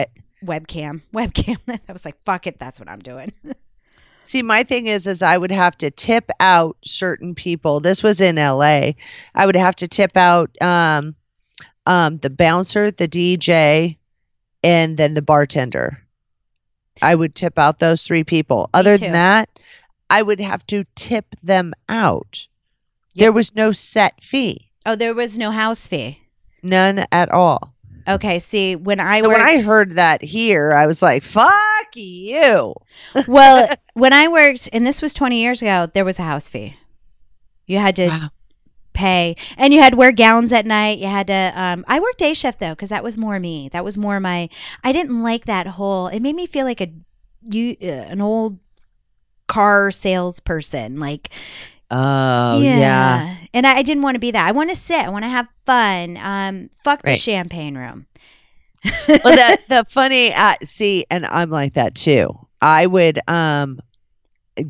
webcam. I was like, fuck it. That's what I'm doing. See, my thing is I would have to tip out certain people. This was in LA. I would have to tip out, the bouncer, the DJ, and then the bartender. I would tip out those three people. Other than that, I would have to tip them out. Yep. There was no set fee. Oh, there was no house fee. None at all. Okay, see, when I heard that here, I was like, fuck you. Well, when I worked, and this was 20 years ago, there was a house fee. You had to pay, and you had to wear gowns at night. You had to, I worked day shift though, because that was more me. That was more my, I didn't like that whole, it made me feel like an old car salesperson. Like, oh, yeah. And I didn't want to be that. I want to sit. I want to have fun. Fuck the champagne room. Well, the funny, see, and I'm like that too. I would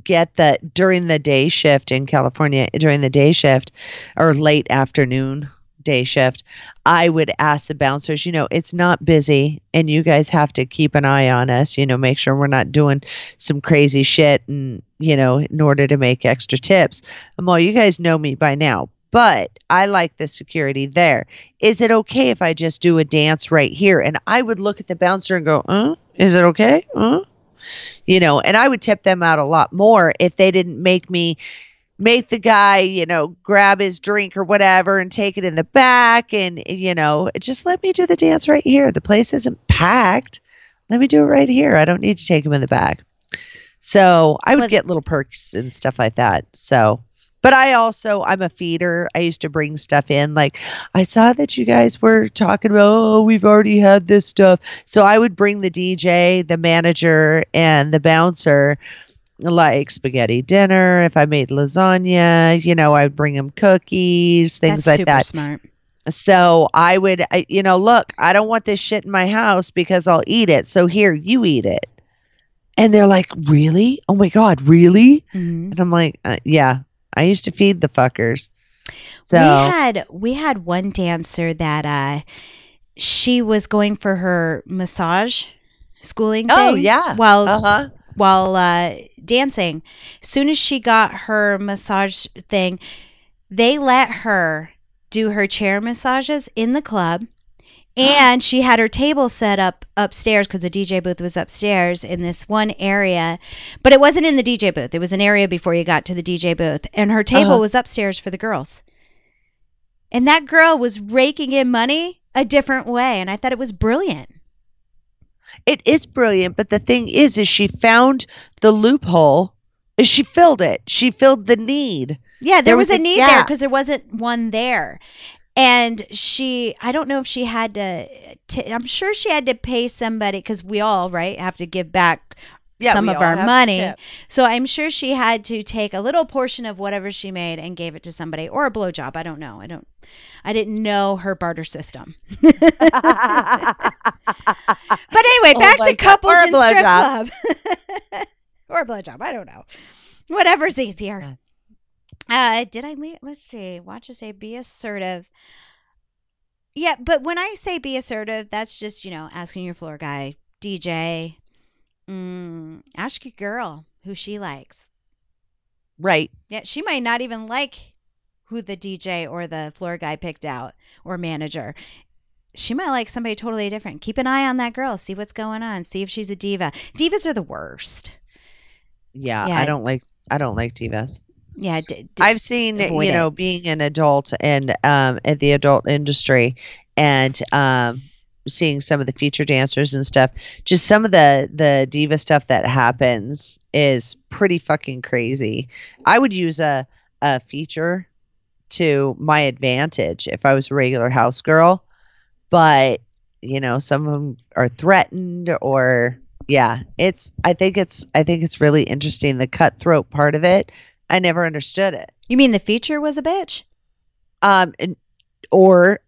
get that during the day shift in California, during the day shift or late afternoon day shift, I would ask the bouncers, it's not busy and you guys have to keep an eye on us, make sure we're not doing some crazy shit and, in order to make extra tips. I'm all, you guys know me by now, but I like the security there. Is it okay if I just do a dance right here? And I would look at the bouncer and go, is it okay? And I would tip them out a lot more if they didn't make the guy, grab his drink or whatever and take it in the back and, just let me do the dance right here. The place isn't packed. Let me do it right here. I don't need to take him in the back. So I would get little perks and stuff like that. So, but I'm a feeder. I used to bring stuff in. Like I saw that you guys were talking about, we've already had this stuff. So I would bring the DJ, the manager and the bouncer, like spaghetti dinner. If I made lasagna, I'd bring them cookies, things That's like that. Super smart. So I would, look, I don't want this shit in my house because I'll eat it. So here, you eat it. And they're like, really? Oh my God, really? Mm-hmm. And I'm like, yeah, I used to feed the fuckers. So we had one dancer that she was going for her massage schooling thing. Oh, yeah. While dancing. Soon as she got her massage thing, they let her do her chair massages in the club. And she had her table set up upstairs because the DJ booth was upstairs in this one area. But it wasn't in the DJ booth. It was an area before you got to the DJ booth. And her table was upstairs for the girls. And that girl was raking in money a different way. And I thought it was brilliant. It is brilliant. But the thing is she found the loophole. She filled it. She filled the need. Yeah, there was a need there because there wasn't one there. And I don't know if she had to, I'm sure she had to pay somebody because we all, have to give back some of our money. So I'm sure she had to take a little portion of whatever she made and gave it to somebody or a blowjob. I don't know. I didn't know her barter system. But anyway, back to couples in strip club. Or a blowjob. I don't know. Whatever's easier. Did I leave? Let's see. Watch us say be assertive. Yeah, but when I say be assertive, that's just, asking your floor guy, DJ, ask your girl who she likes. Right. Yeah, she might not even like who the DJ or the floor guy picked out or manager. She might like somebody totally different. Keep an eye on that girl. See what's going on. See if she's a diva. Divas are the worst. Yeah. I don't like divas. Yeah, I've seen, being an adult and at the adult industry and seeing some of the feature dancers and stuff, just some of the diva stuff that happens is pretty fucking crazy. I would use a feature to my advantage if I was a regular house girl, but, some of them are threatened or, yeah, I think it's really interesting, the cutthroat part of it. I never understood it. You mean the feature was a bitch? Or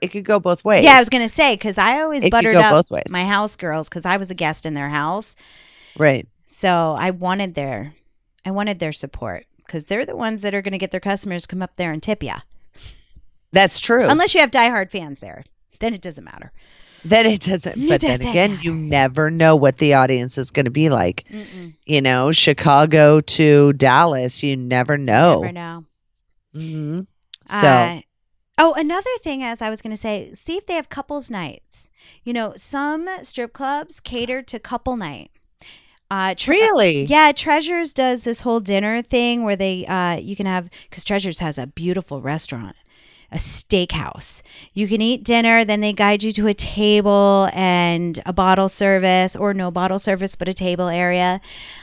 it could go both ways. Yeah, I was going to say, because I always buttered up my house girls because I was a guest in their house. Right. So I wanted their support because they're the ones that are going to get their customers to come up there and tip you. That's true. Unless you have diehard fans there. Then it doesn't matter. Then it doesn't matter. You never know what the audience is going to be like. Mm-mm. You know, Chicago to Dallas, you never know. You never know. Mm-hmm. So. Another thing, as I was going to say, see if they have couples nights. You know, some strip clubs cater to couple night. Really? Yeah, Treasures does this whole dinner thing where they you can have, because Treasures has a beautiful restaurant, a steakhouse. You can eat dinner, then they guide you to a table and a bottle service, or no bottle service, but a table area.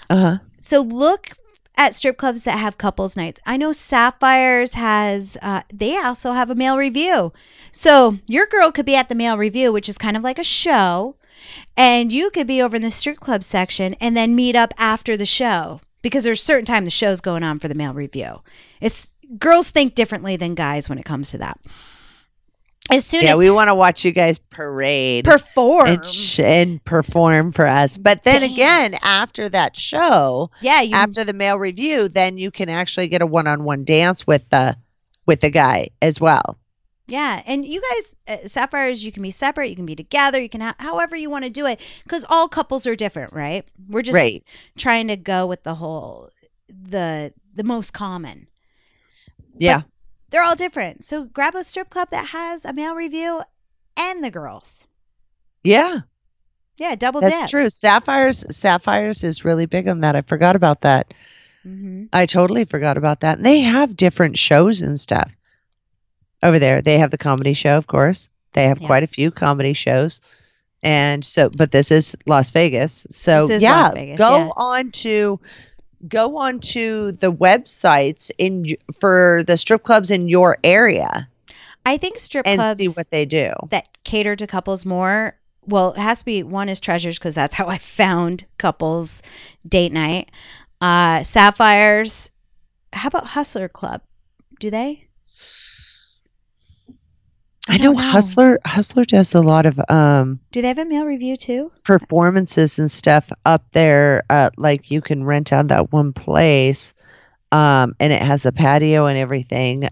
Uh-huh. So look at strip clubs that have couples nights. I know Sapphires has, they also have a male review. So your girl could be at the male review, which is kind of like a show, and you could be over in the strip club section and then meet up after the show, because there's a certain time the show's going on for the male review. It's, girls think differently than guys when it comes to that. As we want to watch you guys perform and perform for us. But then again, after that show, after the male review, then you can actually get a one-on-one dance with the guy as well. Yeah, and you guys, Sapphires, you can be separate, you can be together, you can however you want to do it, because all couples are different, right? We're just trying to go with the whole the most common. Yeah. But they're all different. So grab a strip club that has a male review and the girls. Yeah. Yeah, double dip. That's true. Sapphires is really big on that. I forgot about that. Mm-hmm. I totally forgot about that. And they have different shows and stuff over there. They have the comedy show, of course. They have quite a few comedy shows. And so, but this is Las Vegas. So yeah, go on to the websites for the strip clubs in your area. I think strip clubs see what they do that cater to couples more. Well, it has to be, one is Treasures, because that's how I found couples date night. Sapphires. How about Hustler Club? Do they? I know Hustler does a lot of. Do they have a male review too? Performances and stuff up there. Like you can rent out that one place, and it has a patio and everything. They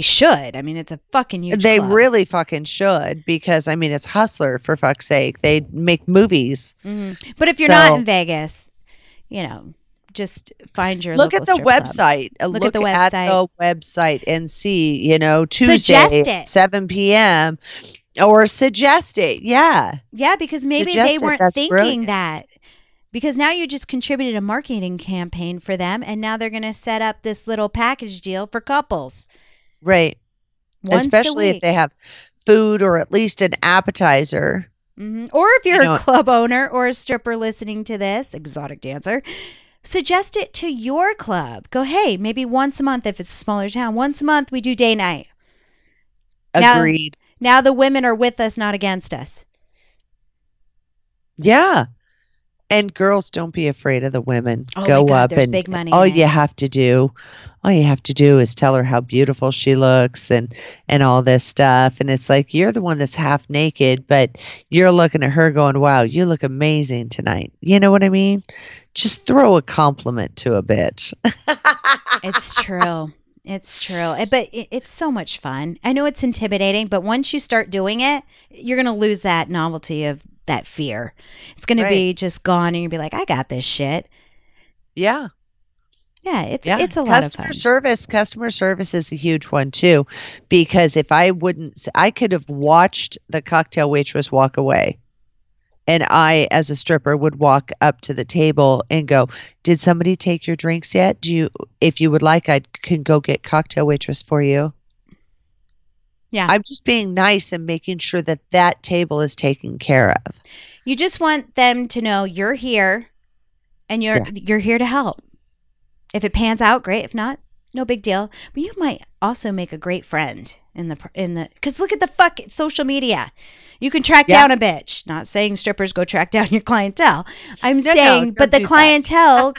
should. I mean, it's a fucking huge. They really fucking should, because I mean, it's Hustler, for fuck's sake. They make movies. Mm-hmm. But if you're not in Vegas, you know. Just find your local strip club. Look at the website and see, you know, Tuesday at 7 p.m. or suggest it. Yeah. Yeah, because maybe they weren't thinking that. Because now you just contributed a marketing campaign for them, and now they're going to set up this little package deal for couples. Right. Especially if they have food or at least an appetizer. Mm-hmm. Or if you're a club owner or a stripper listening to this, exotic dancer, suggest it to your club. Go, hey, maybe once a month, if it's a smaller town, once a month we do day night. Agreed. Now the women are with us, not against us. Yeah. And girls, don't be afraid of the women. Go up, and big money all you have to do is tell her how beautiful she looks and all this stuff. And it's like, you're the one that's half naked, but you're looking at her going, wow, you look amazing tonight. You know what I mean? Just throw a compliment to a bitch. It's true. But it's so much fun. I know it's intimidating, but once you start doing it, you're going to lose that novelty of that fear. It's going to be just gone, and you'll be like, I got this shit. Yeah. Yeah, it's a lot of fun. Customer service is a huge one, too, because if I wouldn't, I could have watched the cocktail waitress walk away. And I, as a stripper, would walk up to the table and go, did somebody take your drinks yet? If you would like, I can go get cocktail waitress for you. Yeah. I'm just being nice and making sure that table is taken care of. You just want them to know you're here, and you're here to help. If it pans out, great. If not, No big deal. But you might also make a great friend in the because look at the fuck social media. You can track down a bitch. Not saying strippers go track down your clientele. I'm saying, but the clientele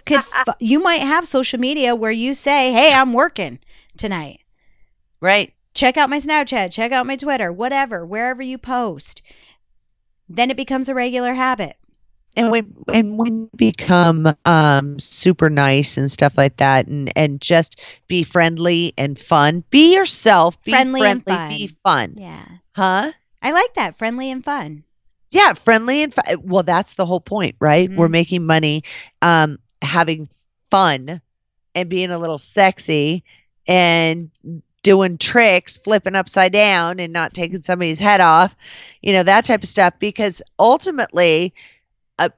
you might have social media where you say, hey, I'm working tonight. Right. Check out my Snapchat. Check out my Twitter. Whatever. Wherever you post. Then it becomes a regular habit. And when you become super nice and stuff like that, and just be friendly and fun. Be yourself. Be friendly and fun. Be fun. Yeah. Huh? I like that. Friendly and fun. Yeah. Friendly and fun. Well, that's the whole point, right? Mm-hmm. We're making money, having fun and being a little sexy and doing tricks, flipping upside down and not taking somebody's head off, that type of stuff. Because ultimately,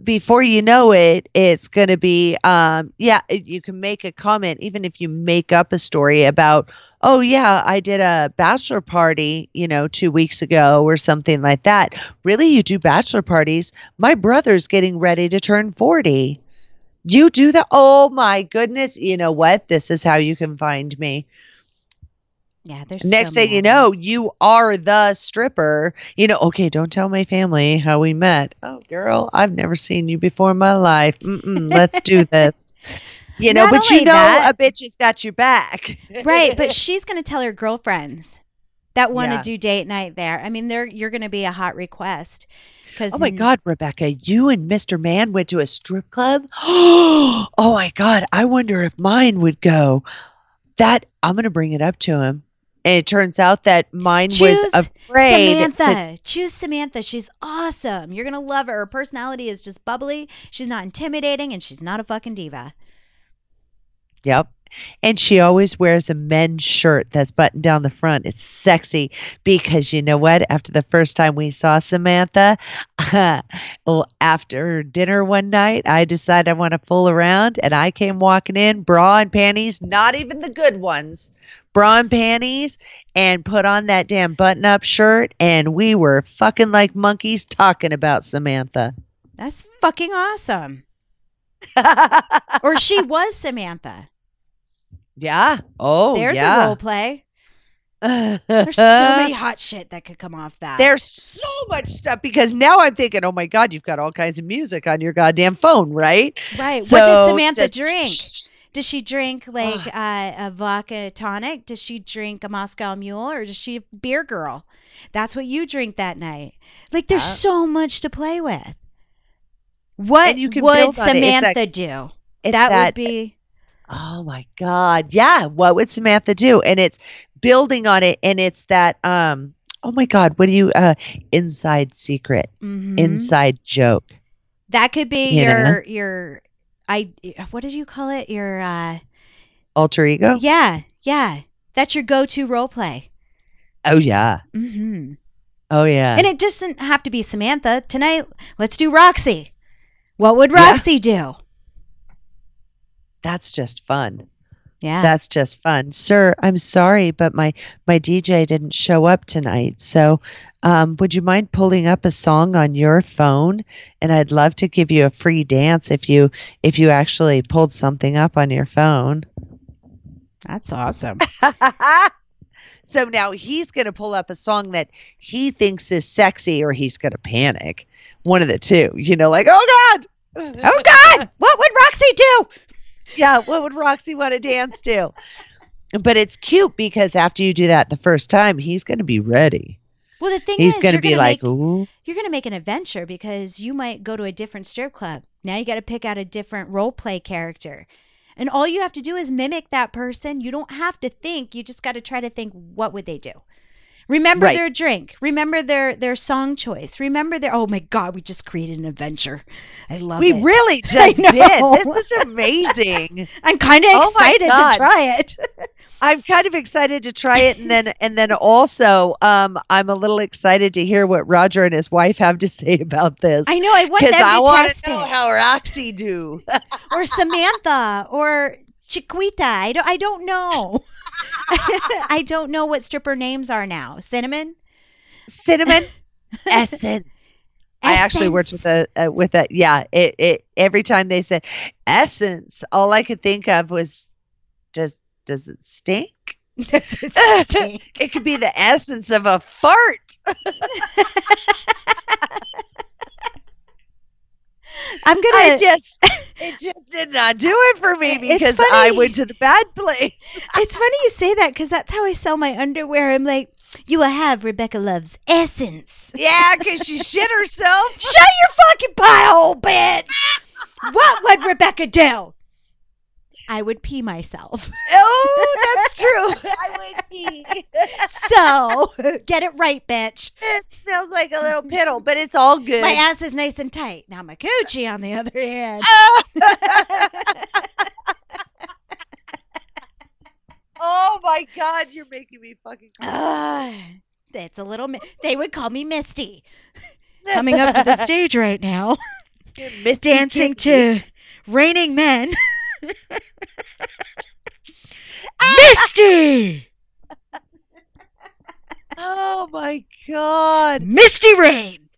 before you know it, it's going to be, you can make a comment, even if you make up a story about, oh, yeah, I did a bachelor party, 2 weeks ago or something like that. Really, you do bachelor parties? My brother's getting ready to turn 40. You do that? Oh, my goodness. You know what? This is how you can find me. Yeah, there's next thing you know, you are the stripper. Okay, don't tell my family how we met. Oh, girl, I've never seen you before in my life. Let's do this. But a bitch has got your back. Right, but she's going to tell her girlfriends that want to do date night there. I mean, you're going to be a hot request. Oh, my God, Rebecca, you and Mr. Man went to a strip club? Oh, my God, I wonder if mine would go. That I'm going to bring it up to him. And it turns out that mine was afraid. Choose Samantha. She's awesome. You're going to love her. Her personality is just bubbly. She's not intimidating, and she's not a fucking diva. Yep. And she always wears a men's shirt that's buttoned down the front. It's sexy because you know what? After the first time we saw Samantha, after dinner one night, I decided I want to fool around. And I came walking in, bra and panties, not even the good ones, bra and panties, and put on that damn button-up shirt. And we were fucking like monkeys talking about Samantha. That's fucking awesome. Or she was Samantha. Yeah. Oh, there's a role play. There's so many hot shit that could come off that. There's so much stuff because now I'm thinking, oh my God, you've got all kinds of music on your goddamn phone, right? Right. So, what does Samantha drink? Does she drink like a vodka tonic? Does she drink a Moscow Mule or does she a beer girl? That's what you drink that night. Like there's so much to play with. What would Samantha do? That would be... Oh, my God. Yeah. What would Samantha do? And it's building on it. And it's that, oh, my God, what do you, inside secret, inside joke. That could be what did you call it? Your alter ego? Yeah. Yeah. That's your go-to role play. Oh, yeah. Mm-hmm. Oh, yeah. And it doesn't have to be Samantha. Tonight, let's do Roxy. What would Roxy do? That's just fun. Yeah. That's just fun. Sir, I'm sorry, but my DJ didn't show up tonight. So would you mind pulling up a song on your phone? And I'd love to give you a free dance if you actually pulled something up on your phone. That's awesome. So now he's going to pull up a song that he thinks is sexy or he's going to panic. One of the two. Like, oh, God. Oh, God. What would Roxy do? Yeah, what would Roxy want to dance to? But it's cute because after you do that the first time, he's going to be ready. Well, the thing is, you're going to make an adventure because you might go to a different strip club. Now you got to pick out a different role play character. And all you have to do is mimic that person. You don't have to think. You just got to try to think, what would they do? Remember their drink. Remember their song choice. Remember their, oh my God, we just created an adventure. I love it. We really just did. This is amazing. I'm kind of excited to try it. I'm kind of excited to try it. And then also I'm a little excited to hear what Roger and his wife have to say about this. I know. I want them to test it. Because I want to know how Roxy do. Or Samantha or Chiquita. I don't know. I don't know what stripper names are now. Cinnamon, Essence. I actually worked with a yeah. It every time they said Essence, all I could think of was, does Does it stink? Does it stink? It could be the essence of a fart. It just did not do it for me because I went to the bad place. It's funny you say that because that's how I sell my underwear. I'm like, you will have Rebecca Love's essence. Yeah, because she shit herself. Shut your fucking butthole, bitch. What would Rebecca do? I would pee myself. Oh, that's true. I would pee. So, get it right, bitch. It smells like a little piddle, but it's all good. My ass is nice and tight. Now my coochie, on the other hand. Oh, my God. You're making me fucking crazy. That's a little... They would call me Misty. Coming up to the stage right now. Misty dancing Kitty. To Raining Men. Misty! Oh my God. Misty Rain!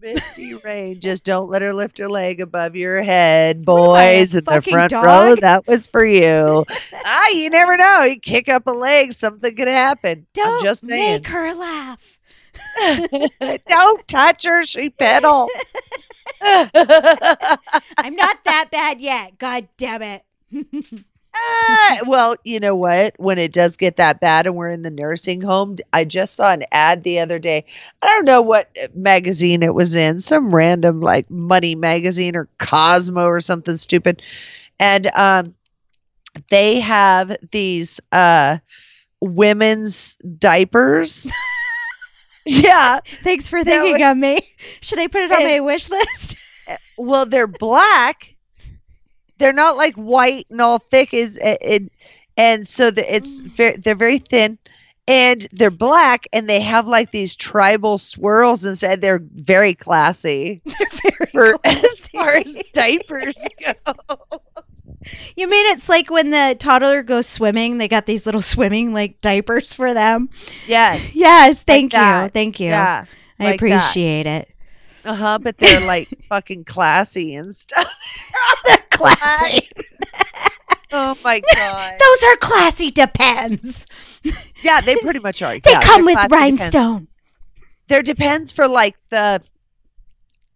Misty Rain. Just don't let her lift her leg above your head, boys. In the front row, that was for you. You never know. You kick up a leg, something could happen. Don't I'm just saying. Make her laugh. Don't touch her. She peddled. I'm not that bad yet. God damn it. Well, you know what? When it does get that bad and we're in the nursing home, I just saw an ad the other day. I don't know what magazine it was in. Some random like Money magazine or Cosmo or something stupid. And they have these women's diapers. Yeah. Thanks for thinking of me. Should I put it on my wish list? Well, they're black. They're not like white and all thick. And so they're very thin. And they're black. And they have like these tribal swirls instead. They're very classy. They're very classy. As far as diapers go. You mean it's like when the toddler goes swimming, they got these little swimming like diapers for them? Yes. Yes. Thank you. Yeah, I appreciate it. Uh-huh. But they're like fucking classy and stuff. They're classy. Oh, my God. Those are classy Depends. Yeah, they pretty much are. They come with rhinestone. They're Depends for like the...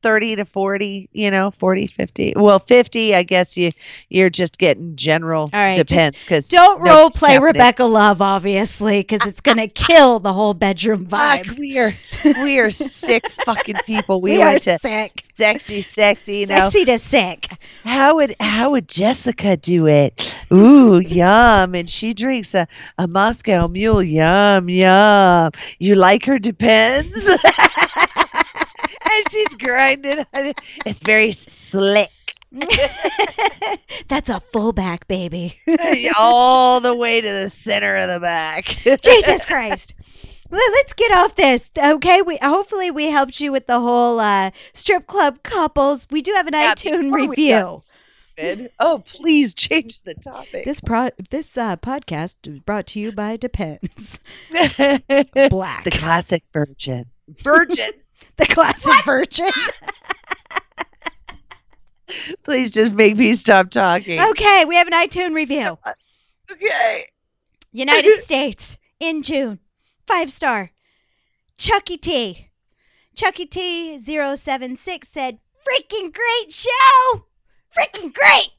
30 to 40, 40, 50. Well, 50, I guess you're just getting general Depends. Because don't role play Rebecca Love, obviously, because it's going to kill the whole bedroom vibe. We are sick fucking people. We are to sick. Sexy, Sexy to sick. How would Jessica do it? Ooh, yum. And she drinks a Moscow Mule. Yum, yum. You like her Depends? She's grinding. It's very slick. That's a fullback, baby. All the way to the center of the back. Jesus Christ. Let's get off this, okay? Hopefully we helped you with the whole strip club couples. We do have an iTunes review. Oh, please change the topic. This podcast is brought to you by Depends. Black. The classic virgin. Virgin. The classic virgin. Please just make me stop talking. Okay, we have an iTunes review. Okay. United States in June. 5-star. Chucky T076 said, freaking great show. Freaking great.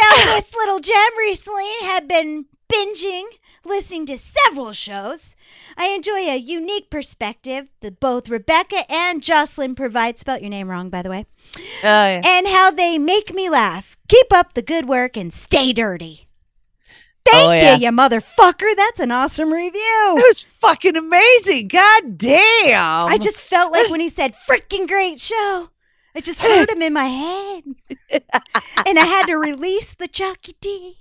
Found this little gem recently and have been binging, listening to several shows. I enjoy a unique perspective that both Rebecca and Jocelyn provide. Spelt your name wrong, by the way. Oh, yeah. And how they make me laugh. Keep up the good work and stay dirty. Thank you motherfucker. That's an awesome review. It was fucking amazing. God damn. I just felt like when he said, freaking great show, I just heard him in my head. And I had to release the Chucky D.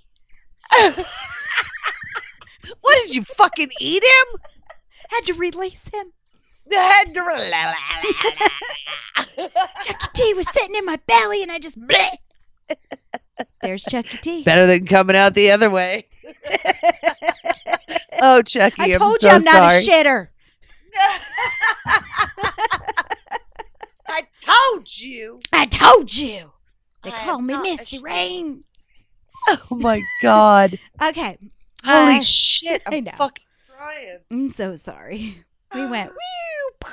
What did you fucking eat him? Had to release him. Chucky T was sitting in my belly and I just bleh. There's Chucky T. Better than coming out the other way. Oh, Chucky, I'm sorry. Not a shitter. I told you. They call me Misty Rain. Oh my God. Okay. Holy shit. I'm fucking crying. I'm so sorry. We went, woo.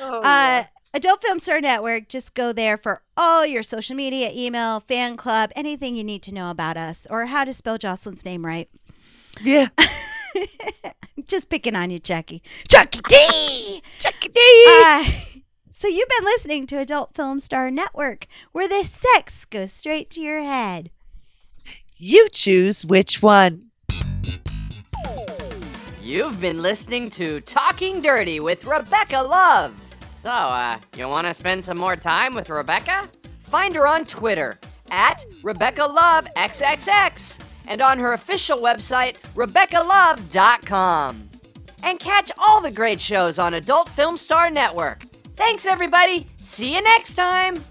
Oh, yeah. Adult Film Star Network, just go there for all your social media, email, fan club, anything you need to know about us or how to spell Jocelyn's name right. Yeah. Just picking on you, Chucky. Chucky D! Chucky D! So you've been listening to Adult Film Star Network, where the sex goes straight to your head. You choose which one. You've been listening to Talking Dirty with Rebecca Love. So, you want to spend some more time with Rebecca? Find her on Twitter, @RebeccaLoveXXX, and on her official website, RebeccaLove.com. And catch all the great shows on Adult Film Star Network. Thanks, everybody. See you next time.